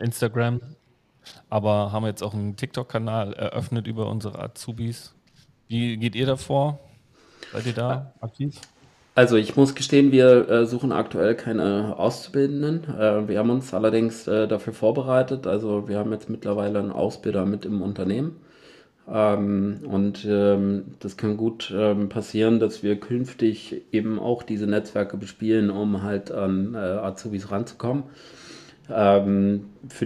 Instagram, aber haben jetzt auch einen TikTok-Kanal eröffnet über unsere Azubis. Wie geht ihr davor? Seid ihr da aktiv? Also ich muss gestehen, wir suchen aktuell keine Auszubildenden. Wir haben uns allerdings dafür vorbereitet. Also wir haben jetzt mittlerweile einen Ausbilder mit im Unternehmen. Und das kann gut passieren, dass wir künftig eben auch diese Netzwerke bespielen, um halt an Azubis ranzukommen. Für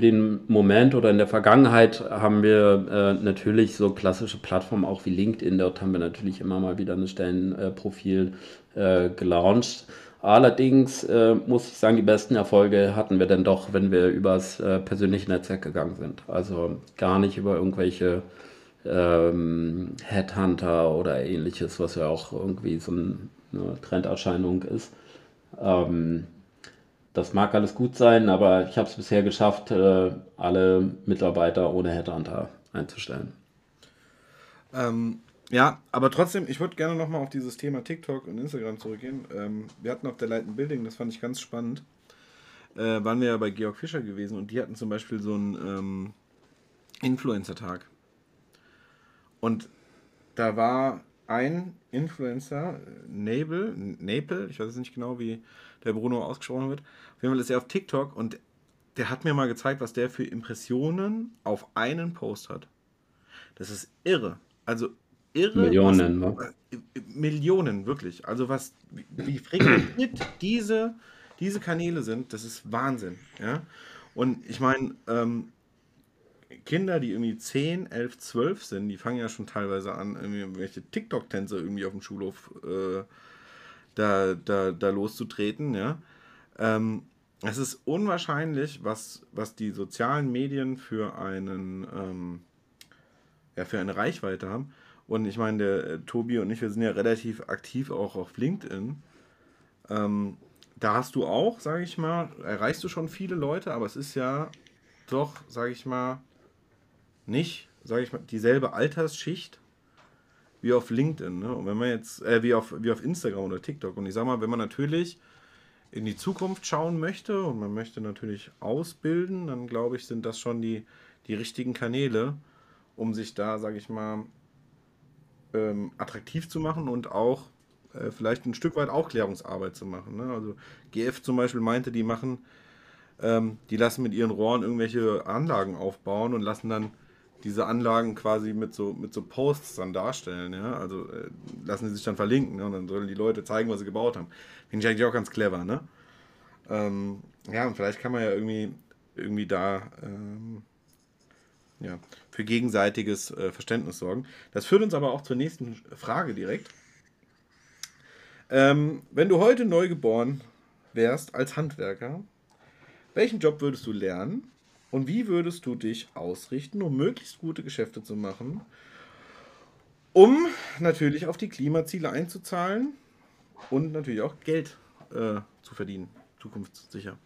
den Moment oder in der Vergangenheit haben wir natürlich so klassische Plattformen auch wie LinkedIn, dort haben wir natürlich immer mal wieder ein Stellenprofil gelauncht. Allerdings muss ich sagen, die besten Erfolge hatten wir dann doch, wenn wir übers persönliche Netzwerk gegangen sind. Also gar nicht über irgendwelche Headhunter oder ähnliches, was ja auch irgendwie so eine Trenderscheinung ist. Das mag alles gut sein, aber ich habe es bisher geschafft, alle Mitarbeiter ohne Headhunter einzustellen. Ja, aber trotzdem, ich würde gerne nochmal auf dieses Thema TikTok und Instagram zurückgehen. Wir hatten auf der Leiten Building, das fand ich ganz spannend, waren wir ja bei Georg Fischer gewesen und die hatten zum Beispiel so einen Influencer-Tag. Und da war ein Influencer, Napel, ich weiß jetzt nicht genau, wie der Bruno ausgesprochen wird. Auf jeden Fall ist er auf TikTok und der hat mir mal gezeigt, was der für Impressionen auf einen Post hat. Das ist irre. Also irre. Millionen, ne? Millionen, wirklich. Also was, wie frequentiert diese Kanäle sind, das ist Wahnsinn. Ja? Und ich meine, Kinder, die irgendwie 10, 11, 12 sind, die fangen ja schon teilweise an, irgendwelche TikTok-Tänze irgendwie auf dem Schulhof da loszutreten. Ja? Es ist unwahrscheinlich, was die sozialen Medien für für eine Reichweite haben. Und ich meine, der Tobi und ich, wir sind ja relativ aktiv auch auf LinkedIn. Da hast du auch, sage ich mal, erreichst du schon viele Leute, aber es ist ja doch, sage ich mal, nicht, sage ich mal, dieselbe Altersschicht wie auf LinkedIn, ne? Und wenn man jetzt wie auf Instagram oder TikTok, und ich sag mal, wenn man natürlich in die Zukunft schauen möchte und man möchte natürlich ausbilden, dann glaube ich, sind das schon die richtigen Kanäle, um sich da, sage ich mal, attraktiv zu machen und auch vielleicht ein Stück weit Aufklärungsarbeit zu machen, ne? Also GF zum Beispiel meinte, die machen die lassen mit ihren Rohren irgendwelche Anlagen aufbauen und lassen dann diese Anlagen quasi mit so Posts dann darstellen, ja? Also lassen sie sich dann verlinken, ne? Und dann sollen die Leute zeigen, was sie gebaut haben. Finde ich eigentlich auch ganz clever, ne? Ja, und vielleicht kann man ja irgendwie da für gegenseitiges Verständnis sorgen. Das führt uns aber auch zur nächsten Frage direkt. Wenn du heute neu geboren wärst als Handwerker, welchen Job würdest du lernen und wie würdest du dich ausrichten, um möglichst gute Geschäfte zu machen, um natürlich auf die Klimaziele einzuzahlen und natürlich auch Geld zu verdienen, zukunftssicher?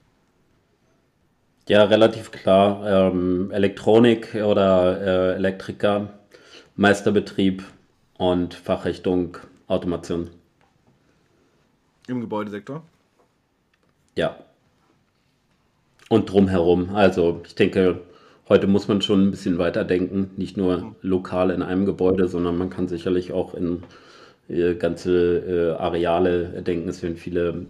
Ja, relativ klar. Elektronik oder Elektriker, Meisterbetrieb und Fachrichtung Automation. Im Gebäudesektor? Ja. Und drumherum. Also ich denke, heute muss man schon ein bisschen weiterdenken, nicht nur lokal in einem Gebäude, sondern man kann sicherlich auch in ganze Areale denken. Es werden viele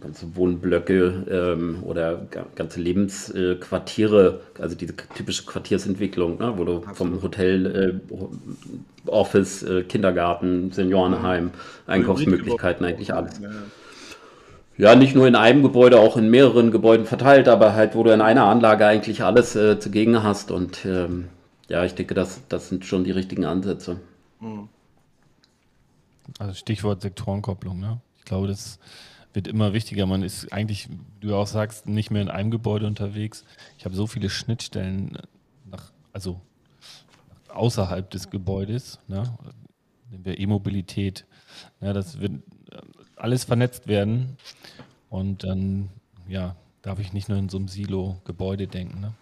ganze Wohnblöcke oder ganze Lebensquartiere, also diese typische Quartiersentwicklung, ne, wo du vom Hotel, Office, Kindergarten, Seniorenheim, Einkaufsmöglichkeiten, eigentlich alles. Ja, nicht nur in einem Gebäude, auch in mehreren Gebäuden verteilt, aber halt, wo du in einer Anlage eigentlich alles zugegen hast. Und ich denke, das sind schon die richtigen Ansätze. Also Stichwort Sektorenkopplung, ne? Ich glaube, das wird immer wichtiger. Man ist eigentlich, wie du auch sagst, nicht mehr in einem Gebäude unterwegs. Ich habe so viele Schnittstellen außerhalb des Gebäudes, ne? Nehmen wir E-Mobilität, ja, das wird alles vernetzt werden und dann Darf ich nicht nur in so einem Silo-Gebäude denken, ne?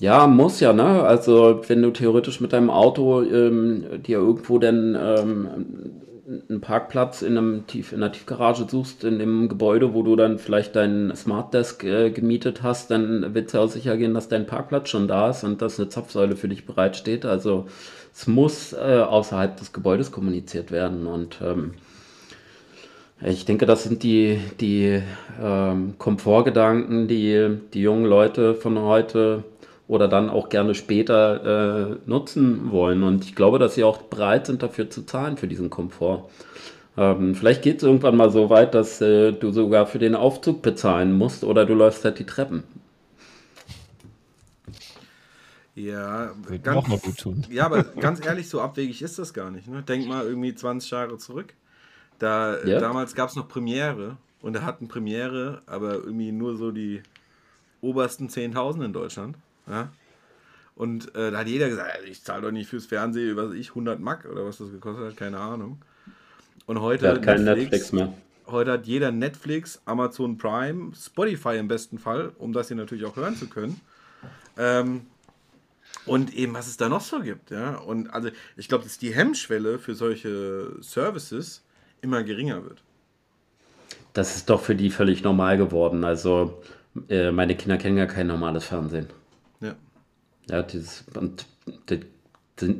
Ja, muss ja, ne? Also wenn du theoretisch mit deinem Auto dir irgendwo dann einen Parkplatz in einer Tiefgarage suchst, in dem Gebäude, wo du dann vielleicht deinen Smart Desk gemietet hast, dann willst du auch sicher gehen, dass dein Parkplatz schon da ist und dass eine Zapfsäule für dich bereitsteht. Also es muss außerhalb des Gebäudes kommuniziert werden und ich denke, das sind die Komfortgedanken, die jungen Leute von heute oder dann auch gerne später nutzen wollen. Und ich glaube, dass sie auch bereit sind, dafür zu zahlen, für diesen Komfort. Vielleicht geht es irgendwann mal so weit, dass du sogar für den Aufzug bezahlen musst oder du läufst halt die Treppen. Ja, auch mal gut tun. Ja, aber ganz ehrlich, so abwegig ist das gar nicht, ne? Denk mal irgendwie 20 Jahre zurück. Damals gab es noch Premiere und da hatten Premiere, aber irgendwie nur so die obersten 10.000 in Deutschland. Ja? Und da hat jeder gesagt, ich zahle doch nicht fürs Fernsehen, was weiß ich, 100 Mark oder was das gekostet hat, keine Ahnung. Und heute hat kein Netflix mehr. Heute hat jeder Netflix, Amazon Prime, Spotify im besten Fall, um das hier natürlich auch hören zu können. Und eben, was es da noch so gibt. Ja? Und also ich glaube, dass die Hemmschwelle für solche Services immer geringer wird. Das ist doch für die völlig normal geworden. Also meine Kinder kennen gar kein normales Fernsehen. Ja. Ja, die sind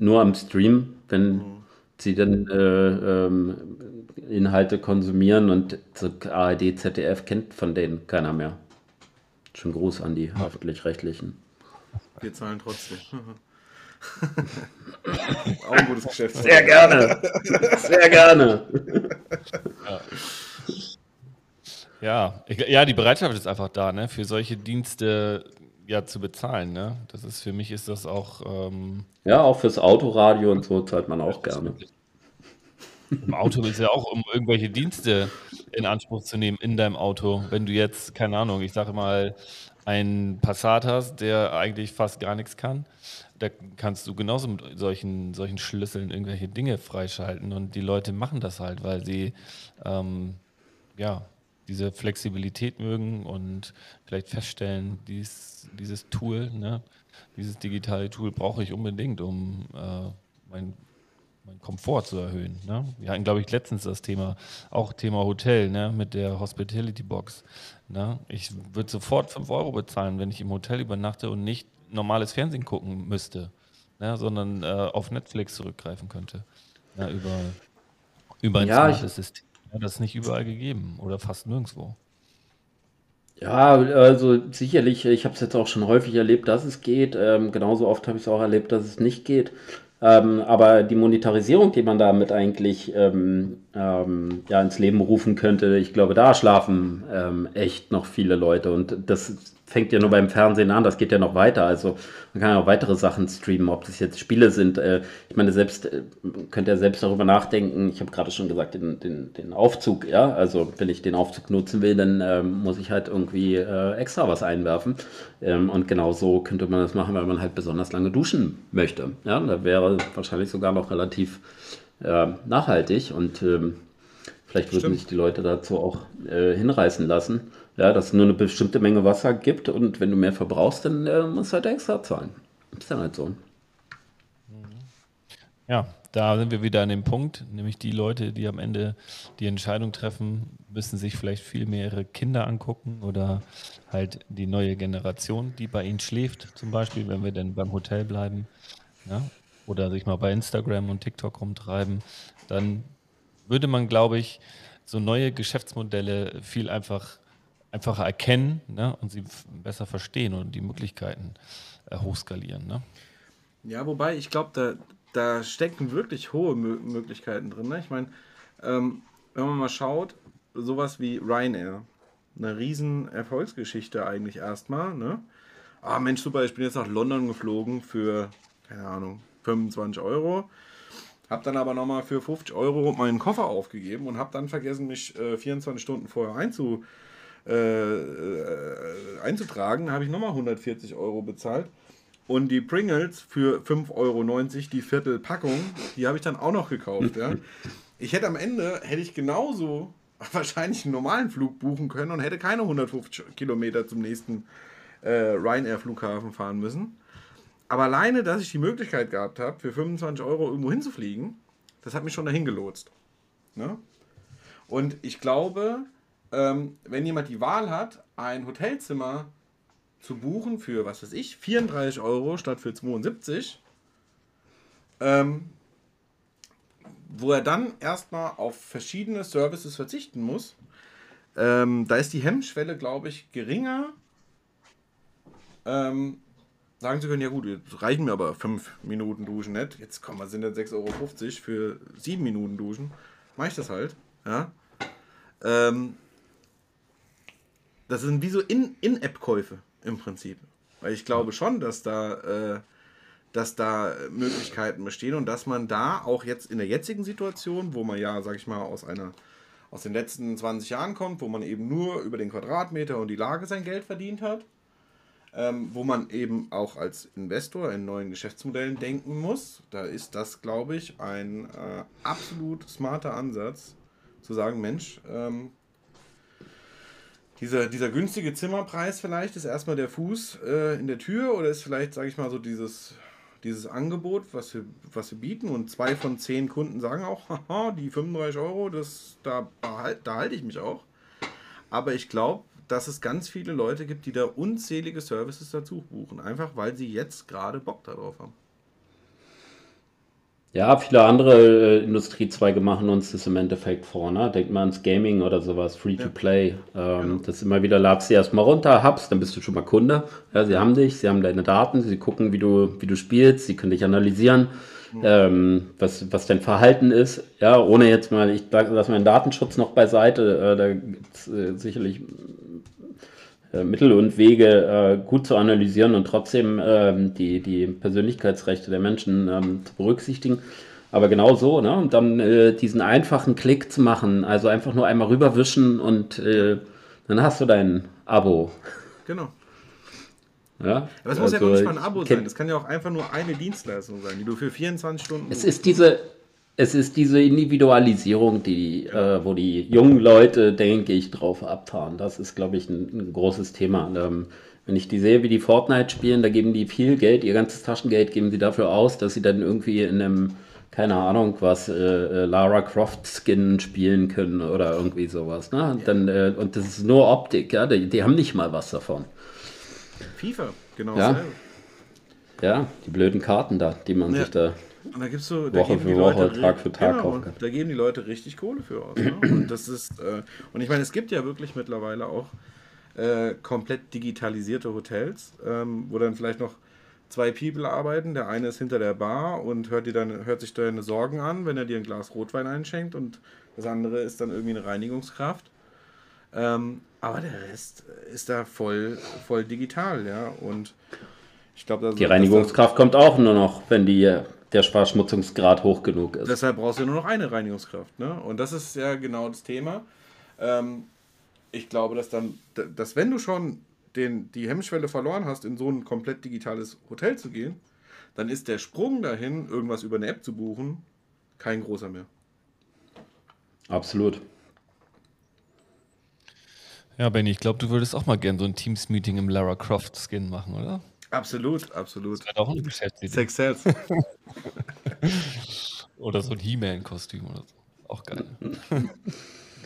nur am Stream, wenn sie dann Inhalte konsumieren und so ARD, ZDF kennt von denen keiner mehr. Schon Gruß an die Öffentlich-Rechtlichen. Wir zahlen trotzdem. Auch ein gutes Geschäft. Sehr gerne. Sehr gerne. Ja. Ja, die Bereitschaft ist einfach da, ne? Für solche Dienste ja zu bezahlen, ne? Das ist für mich ist das auch. Ja, auch fürs Autoradio und so zahlt man auch gerne. Im Auto ist ja auch, um irgendwelche Dienste in Anspruch zu nehmen in deinem Auto. Wenn du jetzt, keine Ahnung, ich sage mal, einen Passat hast, der eigentlich fast gar nichts kann, da kannst du genauso mit solchen Schlüsseln irgendwelche Dinge freischalten und die Leute machen das halt, weil sie diese Flexibilität mögen und vielleicht feststellen, dieses Tool, ne, dieses digitale Tool brauche ich unbedingt, um meinen Komfort zu erhöhen. Ne? Wir hatten, glaube ich, letztens das Thema Hotel, ne, mit der Hospitality Box. Ne? Ich würde sofort 5 Euro bezahlen, wenn ich im Hotel übernachte und nicht normales Fernsehen gucken müsste, ne, sondern auf Netflix zurückgreifen könnte. Ja, über ein smartes System. Ja, das ist nicht überall gegeben oder fast nirgendwo. Ja, also sicherlich, ich habe es jetzt auch schon häufig erlebt, dass es geht. Genauso oft habe ich es auch erlebt, dass es nicht geht. Aber die Monetarisierung, die man damit eigentlich ins Leben rufen könnte, ich glaube, da schlafen echt noch viele Leute. Und das fängt ja nur beim Fernsehen an, das geht ja noch weiter. Also man kann ja auch weitere Sachen streamen, ob das jetzt Spiele sind. Ich meine, könnt ihr selbst darüber nachdenken, ich habe gerade schon gesagt, den Aufzug, ja, also wenn ich den Aufzug nutzen will, dann muss ich halt irgendwie extra was einwerfen. Und genau so könnte man das machen, weil man halt besonders lange duschen möchte. Ja, da wäre wahrscheinlich sogar noch relativ nachhaltig und vielleicht würden sich die Leute dazu auch hinreißen lassen. Ja, dass es nur eine bestimmte Menge Wasser gibt und wenn du mehr verbrauchst, dann musst du halt extra zahlen. Ist dann halt so. Ja, da sind wir wieder an dem Punkt, nämlich die Leute, die am Ende die Entscheidung treffen, müssen sich vielleicht viel mehr ihre Kinder angucken oder halt die neue Generation, die bei ihnen schläft, zum Beispiel, wenn wir dann beim Hotel bleiben, ja, oder sich mal bei Instagram und TikTok rumtreiben, dann würde man, glaube ich, so neue Geschäftsmodelle viel einfacher erkennen, ne, und sie besser verstehen und die Möglichkeiten hochskalieren. Ne? Ja, wobei ich glaube, da stecken wirklich hohe Möglichkeiten drin. Ne? Ich meine, wenn man mal schaut, sowas wie Ryanair, eine riesen Erfolgsgeschichte eigentlich erstmal. Ne? Ah Mensch, super, ich bin jetzt nach London geflogen für, keine Ahnung, 25 Euro. Habe dann aber nochmal für 50 Euro meinen Koffer aufgegeben und habe dann vergessen, mich 24 Stunden vorher einzutragen, habe ich nochmal 140 Euro bezahlt und die Pringles für 5,90 Euro, die Viertelpackung, die habe ich dann auch noch gekauft. Ja. Ich hätte am Ende genauso wahrscheinlich einen normalen Flug buchen können und hätte keine 150 Kilometer zum nächsten Ryanair-Flughafen fahren müssen. Aber alleine, dass ich die Möglichkeit gehabt habe, für 25 € irgendwo hinzufliegen, das hat mich schon dahin gelotst. Ne? Und ich glaube, wenn jemand die Wahl hat, ein Hotelzimmer zu buchen für, was weiß ich, 34 € statt für 72, wo er dann erstmal auf verschiedene Services verzichten muss, da ist die Hemmschwelle, glaube ich, geringer, sagen zu können, ja gut, jetzt reichen mir aber 5 Minuten duschen nicht, jetzt komm, was sind denn 6,50 € für 7 Minuten duschen, mache ich das halt, ja. Das sind wie so In-App-Käufe im Prinzip, weil ich glaube schon, dass da Möglichkeiten bestehen und dass man da auch jetzt in der jetzigen Situation, wo man ja, sag ich mal, aus den letzten 20 Jahren kommt, wo man eben nur über den Quadratmeter und die Lage sein Geld verdient hat, wo man eben auch als Investor in neuen Geschäftsmodellen denken muss, da ist das, glaube ich, ein absolut smarter Ansatz, zu sagen, Mensch, dieser günstige Zimmerpreis vielleicht ist erstmal der Fuß in der Tür oder ist vielleicht, sage ich mal, so dieses Angebot, was wir bieten, und 2 von 10 Kunden sagen auch, haha, die 35 €, da halte ich mich auch. Aber ich glaube, dass es ganz viele Leute gibt, die da unzählige Services dazu buchen, einfach weil sie jetzt gerade Bock darauf haben. Ja, viele andere Industriezweige machen uns das im Endeffekt vor, ne? Denkt mal ans Gaming oder sowas, Free-to-Play. Ja. Genau. Das ist immer wieder, ladst du erstmal runter, hab's, dann bist du schon mal Kunde. Ja, sie haben dich, sie haben deine Daten, sie gucken, wie du spielst, sie können dich analysieren, was dein Verhalten ist. Ja, ohne jetzt mal, ich lasse meinen Datenschutz noch beiseite, da gibt's sicherlich Mittel und Wege gut zu analysieren und trotzdem die Persönlichkeitsrechte der Menschen zu berücksichtigen. Aber genau so, ne? Und dann diesen einfachen Klick zu machen, also einfach nur einmal rüberwischen und dann hast du dein Abo. Genau. Ja? Aber es muss ja nicht mal ein Abo sein, das kann ja auch einfach nur eine Dienstleistung sein, die du für 24 Stunden... Es ist diese Individualisierung, wo die jungen Leute, denke ich, drauf abfahren. Das ist, glaube ich, ein großes Thema. Und, wenn ich die sehe, wie die Fortnite spielen, da geben die viel Geld, ihr ganzes Taschengeld geben sie dafür aus, dass sie dann irgendwie in einem, keine Ahnung was, Lara Croft Skin spielen können oder irgendwie sowas. Ne? Und, und das ist nur Optik, ja? Die haben nicht mal was davon. FIFA, genau. Ja, ja, die blöden Karten da, die man sich da... Und da gibt's so, da Woche geben die für Leute Woche, Tag für Tag, genau, da geben die Leute richtig Kohle für aus. Ne? Und das ist, und ich meine, es gibt ja wirklich mittlerweile auch komplett digitalisierte Hotels, wo dann vielleicht noch 2 People arbeiten. Der eine ist hinter der Bar und hört sich deine Sorgen an, wenn er dir ein Glas Rotwein einschenkt, und das andere ist dann irgendwie eine Reinigungskraft. Aber der Rest ist da voll digital, ja. Und ich glaube, die Reinigungskraft kommt auch nur noch, wenn der Verschmutzungsgrad hoch genug ist. Deshalb brauchst du nur noch eine Reinigungskraft. Ne? Und das ist ja genau das Thema. Ich glaube, dass wenn du schon die Hemmschwelle verloren hast, in so ein komplett digitales Hotel zu gehen, dann ist der Sprung dahin, irgendwas über eine App zu buchen, kein großer mehr. Absolut. Ja, Benni, ich glaube, du würdest auch mal gerne so ein Teams-Meeting im Lara Croft-Skin machen, oder? Absolut, absolut. Das wäre auch eine Geschäftsidee. Sex sells. Oder so ein He-Man-Kostüm oder so. Auch geil.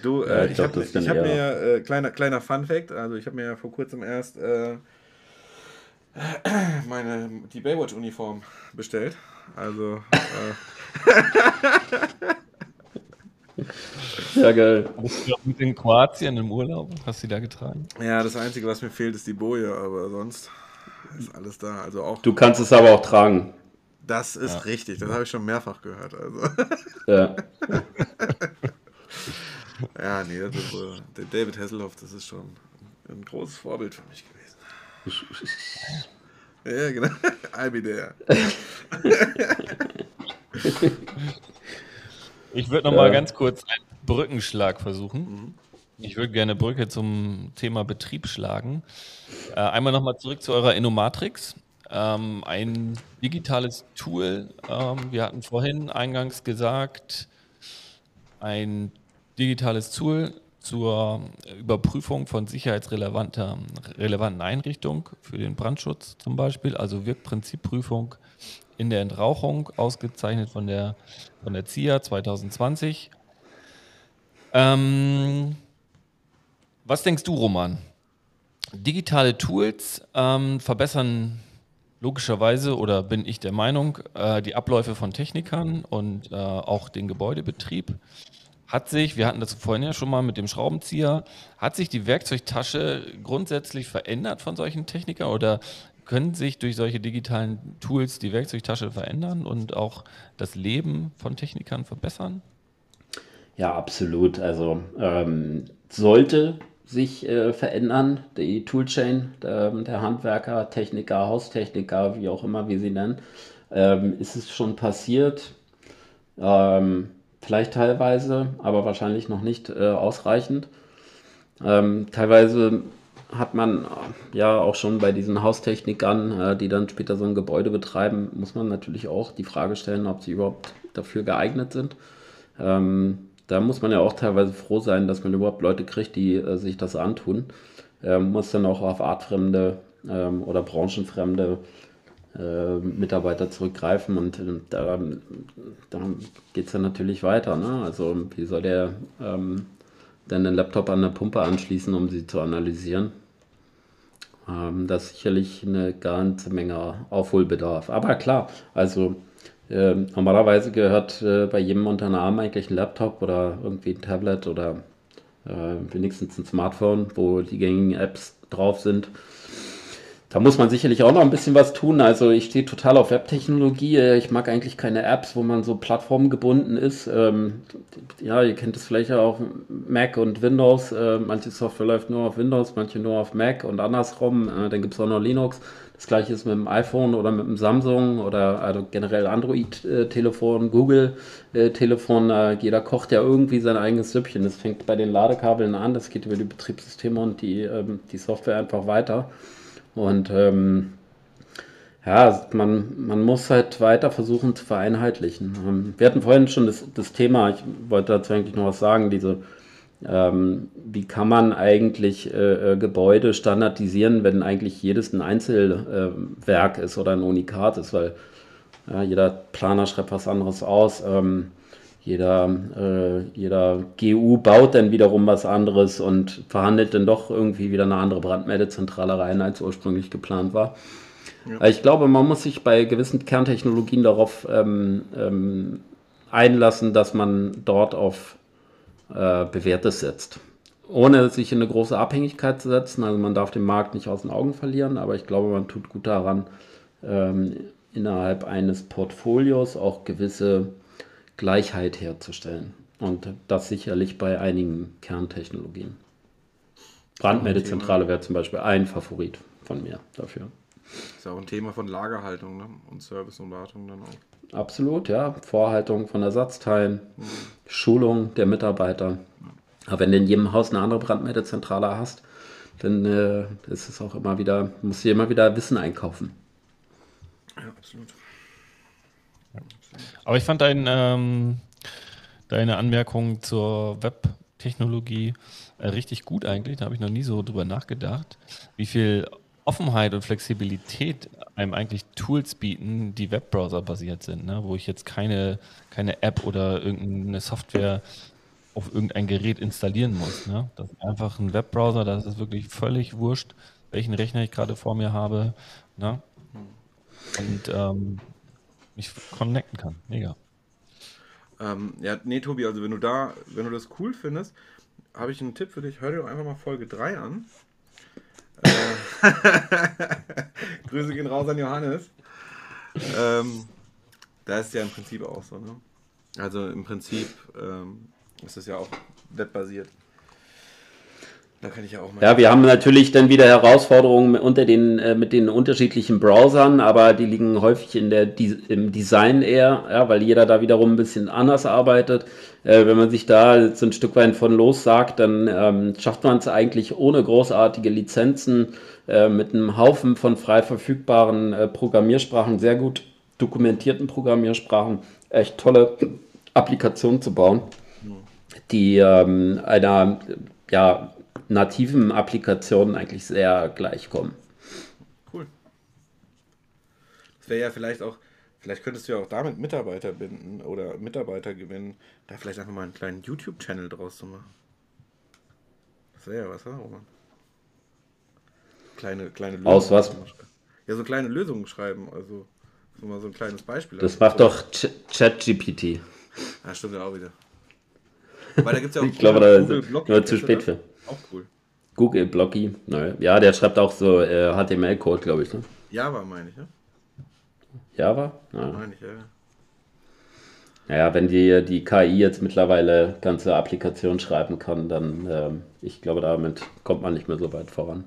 Du, ich habe mir, kleiner Fun-Fact, also ich habe mir ja vor kurzem erst die Baywatch-Uniform bestellt. Also. Ja, geil. Warst du mit in Kroatien im Urlaub? Hast du die da getragen? Ja, das Einzige, was mir fehlt, ist die Boje, aber sonst ist alles da. Also auch, du kannst es aber auch tragen. Das ist richtig, das habe ich schon mehrfach gehört. Also. Ja. Ja, nee, das ist, der David Hasselhoff, das ist schon ein großes Vorbild für mich gewesen. Ja, genau. I'll be there. Ich würde nochmal ganz kurz einen Brückenschlag versuchen. Ich würde gerne Brücke zum Thema Betrieb schlagen. Einmal nochmal zurück zu eurer InnoMatrix. Ein digitales Tool, wir hatten vorhin eingangs gesagt, ein digitales Tool zur Überprüfung von sicherheitsrelevanten Einrichtungen für den Brandschutz zum Beispiel, also Wirkprinzipprüfung in der Entrauchung, ausgezeichnet von der ZIA 2020. Was denkst du, Roman? Digitale Tools verbessern logischerweise, oder bin ich der Meinung, die Abläufe von Technikern und auch den Gebäudebetrieb. Hat sich, wir hatten das vorhin ja schon mal mit dem Schraubenzieher, hat sich die Werkzeugtasche grundsätzlich verändert von solchen Technikern, oder können sich durch solche digitalen Tools die Werkzeugtasche verändern und auch das Leben von Technikern verbessern? Ja, absolut. Also sollte sich verändern, die Toolchain der Handwerker, Techniker, Haustechniker, wie auch immer wir sie nennen. Ist es schon passiert? Vielleicht teilweise, aber wahrscheinlich noch nicht ausreichend. Teilweise hat man ja auch schon bei diesen Haustechnikern, die dann später so ein Gebäude betreiben, muss man natürlich auch die Frage stellen, ob sie überhaupt dafür geeignet sind. Da muss man ja auch teilweise froh sein, dass man überhaupt Leute kriegt, die sich das antun. Muss dann auch auf artfremde oder branchenfremde Mitarbeiter zurückgreifen, und da geht es dann natürlich weiter, ne? Also wie soll der dann den Laptop an der Pumpe anschließen, um sie zu analysieren? Das ist sicherlich eine ganze Menge Aufholbedarf. Aber klar, also normalerweise gehört bei jedem unter den Arm eigentlich ein Laptop oder irgendwie ein Tablet oder wenigstens ein Smartphone, wo die gängigen Apps drauf sind. Da muss man sicherlich auch noch ein bisschen was tun. Also ich stehe total auf Webtechnologie. Ich mag eigentlich keine Apps, wo man so plattformgebunden ist. Ja, ihr kennt es vielleicht auch, Mac und Windows. Manche Software läuft nur auf Windows, manche nur auf Mac und andersrum. Dann gibt es auch noch Linux. Das gleiche ist mit dem iPhone oder mit dem Samsung oder also generell Android-Telefon, Google-Telefon. Jeder kocht ja irgendwie sein eigenes Süppchen. Das fängt bei den Ladekabeln an, das geht über die Betriebssysteme und die Software einfach weiter. Und ja, man muss halt weiter versuchen zu vereinheitlichen. Wir hatten vorhin schon das Thema, ich wollte dazu eigentlich noch was sagen, wie kann man eigentlich Gebäude standardisieren, wenn eigentlich jedes ein Einzelwerk ist oder ein Unikat ist, weil jeder Planer schreibt was anderes aus, jeder GU baut dann wiederum was anderes und verhandelt dann doch irgendwie wieder eine andere Brandmeldezentrale rein, als ursprünglich geplant war. Ja. Ich glaube, man muss sich bei gewissen Kerntechnologien darauf einlassen, dass man dort auf Bewährtes setzt, ohne sich in eine große Abhängigkeit zu setzen. Also man darf den Markt nicht aus den Augen verlieren, aber ich glaube, man tut gut daran, innerhalb eines Portfolios auch gewisse Gleichheit herzustellen, und das sicherlich bei einigen Kerntechnologien. Brandmeldezentrale wäre zum Beispiel ein Favorit von mir dafür. Ist ja auch ein Thema von Lagerhaltung, ne? Und Service und Wartung dann auch. Absolut, ja. Vorhaltung von Ersatzteilen, Schulung der Mitarbeiter. Aber wenn du in jedem Haus eine andere Brandmeldezentrale hast, dann ist es auch immer wieder, musst du immer wieder Wissen einkaufen. Ja, absolut. Aber ich fand deine Anmerkung zur Webtechnologie richtig gut eigentlich. Da habe ich noch nie so drüber nachgedacht, wie viel Offenheit und Flexibilität einem eigentlich Tools bieten, die Webbrowser-basiert sind, ne? Wo ich jetzt keine App oder irgendeine Software auf irgendein Gerät installieren muss, ne? Das ist einfach ein Webbrowser, das ist wirklich völlig wurscht, welchen Rechner ich gerade vor mir habe, ne? Und mich connecten kann. Mega. Ja, nee, Tobi, also wenn du das cool findest, habe ich einen Tipp für dich. Hör dir doch einfach mal Folge 3 an. Grüße gehen raus an Johannes. Da ist ja im Prinzip auch so, ne? Also im Prinzip ist es ja auch webbasiert. Da kann ich ja auch mal. Ja, wir haben natürlich dann wieder Herausforderungen mit den unterschiedlichen Browsern, aber die liegen häufig im Design eher, ja, weil jeder da wiederum ein bisschen anders arbeitet. Wenn man sich da jetzt ein Stück weit von los sagt, dann schafft man es eigentlich ohne großartige Lizenzen mit einem Haufen von frei verfügbaren Programmiersprachen, sehr gut dokumentierten Programmiersprachen, echt tolle Applikationen zu bauen. die einer ja, nativen Applikation eigentlich sehr gleichkommen. Cool. Das wäre ja vielleicht auch, vielleicht könntest du ja auch damit Mitarbeiter binden oder Mitarbeiter gewinnen, da vielleicht einfach mal einen kleinen YouTube-Channel draus zu machen. Das wäre ja was, oder Roman? Kleine Lösungen. Aus was? Ja, so kleine Lösungen schreiben, also so mal so ein kleines Beispiel. Das macht doch ChatGPT. Ah, stimmt ja auch wieder. Weil da gibt's ja auch ich glaube, da Google Blockly, nur zu spät für. Auch cool. Google Blockly, ne? Ja, der schreibt auch so HTML-Code, glaube ich. Ne? Java meine ich, ne? Java? Ja. Meine ich, ja. Naja, wenn die KI jetzt mittlerweile ganze Applikationen schreiben kann, dann, ich glaube, damit kommt man nicht mehr so weit voran.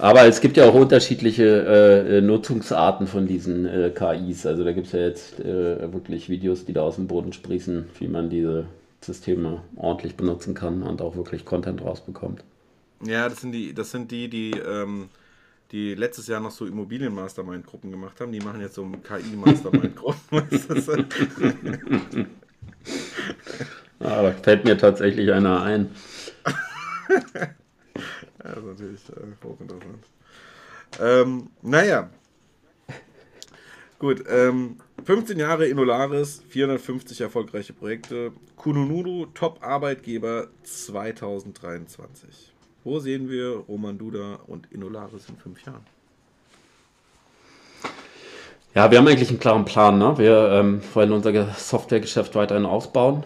Aber es gibt ja auch unterschiedliche Nutzungsarten von diesen KIs. Also da gibt es ja jetzt wirklich Videos, die da aus dem Boden sprießen, wie man diese Systeme ordentlich benutzen kann und auch wirklich Content rausbekommt. Ja, das sind die letztes Jahr noch so Immobilien-Mastermind-Gruppen gemacht haben. Die machen jetzt so KI-Mastermind-Gruppen. Ah, da fällt mir tatsächlich einer ein. Ja, das ist natürlich hochinteressant. Naja. Gut. 15 Jahre Inolares, 450 erfolgreiche Projekte. Kununuru, Top-Arbeitgeber 2023. Wo sehen wir Roman Duda und Inolares in 5 Jahren? Ja, wir haben eigentlich einen klaren Plan. Ne? Wir wollen unser Softwaregeschäft weiterhin ausbauen.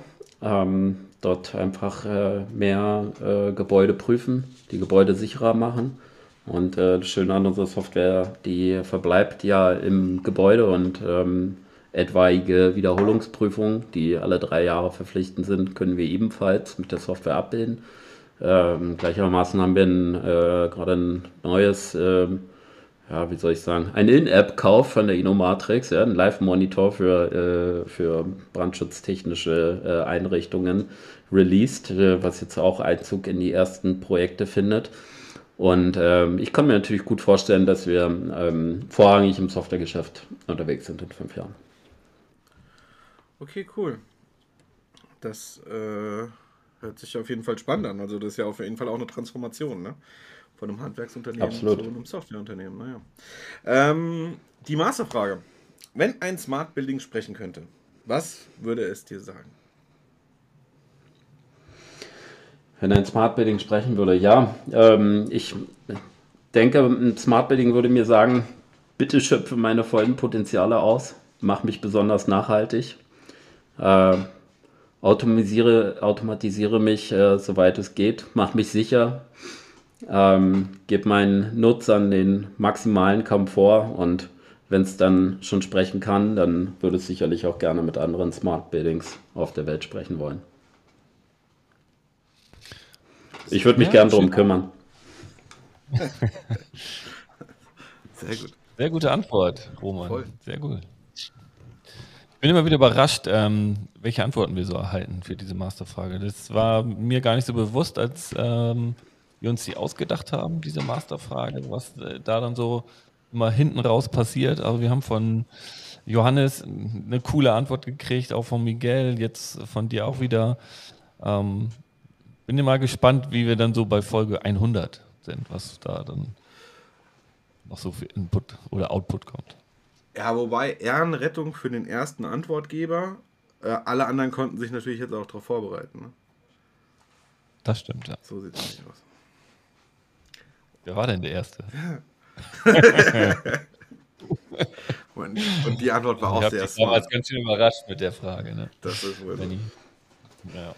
Dort einfach mehr Gebäude prüfen, die Gebäude sicherer machen. Und das Schöne an unserer Software, die verbleibt ja im Gebäude und etwaige Wiederholungsprüfungen, die alle 3 Jahre verpflichtend sind, können wir ebenfalls mit der Software abbilden. Gleichermaßen haben wir gerade ein neues, ja, wie soll ich sagen, ein In-App-Kauf von der InnoMatrix, ja, ein Live-Monitor für brandschutztechnische Einrichtungen released, was jetzt auch Einzug in die ersten Projekte findet. Und ich kann mir natürlich gut vorstellen, dass wir vorrangig im Softwaregeschäft unterwegs sind in 5 Jahren. Okay, cool. Das hört sich auf jeden Fall spannend an. Also das ist ja auf jeden Fall auch eine Transformation, ne? Von einem Handwerksunternehmen Absolut. Zu einem Softwareunternehmen. Naja. Die Masterfrage. Wenn ein Smart Building sprechen könnte, was würde es dir sagen? Wenn ein Smart Building sprechen würde, ja. Ich denke, ein Smart Building würde mir sagen, bitte schöpfe meine vollen Potenziale aus, mach mich besonders nachhaltig. Automatisiere mich, soweit es geht, mach mich sicher, gebe meinen Nutzern den maximalen Komfort und wenn es dann schon sprechen kann, dann würde es sicherlich auch gerne mit anderen Smart Buildings auf der Welt sprechen wollen. Ich würde mich gern drum kümmern. Sehr gut. Sehr gute Antwort, Roman. Voll. Sehr gut. Ich bin immer wieder überrascht, welche Antworten wir so erhalten für diese Masterfrage. Das war mir gar nicht so bewusst, als wir uns die ausgedacht haben, diese Masterfrage, was da dann so immer hinten raus passiert. Also wir haben von Johannes eine coole Antwort gekriegt, auch von Miguel, jetzt von dir auch wieder. Bin immer gespannt, wie wir dann so bei Folge 100 sind, was da dann noch so für Input oder Output kommt. Ja, wobei Ehrenrettung für den ersten Antwortgeber. Alle anderen konnten sich natürlich jetzt auch darauf vorbereiten. Ne? Das stimmt, ja. So sieht es nicht aus. Wer war denn der Erste? und die Antwort war auch sehr smart. Ich war damals ganz schön überrascht mit der Frage. Ne? Das ist wohl so. Ja.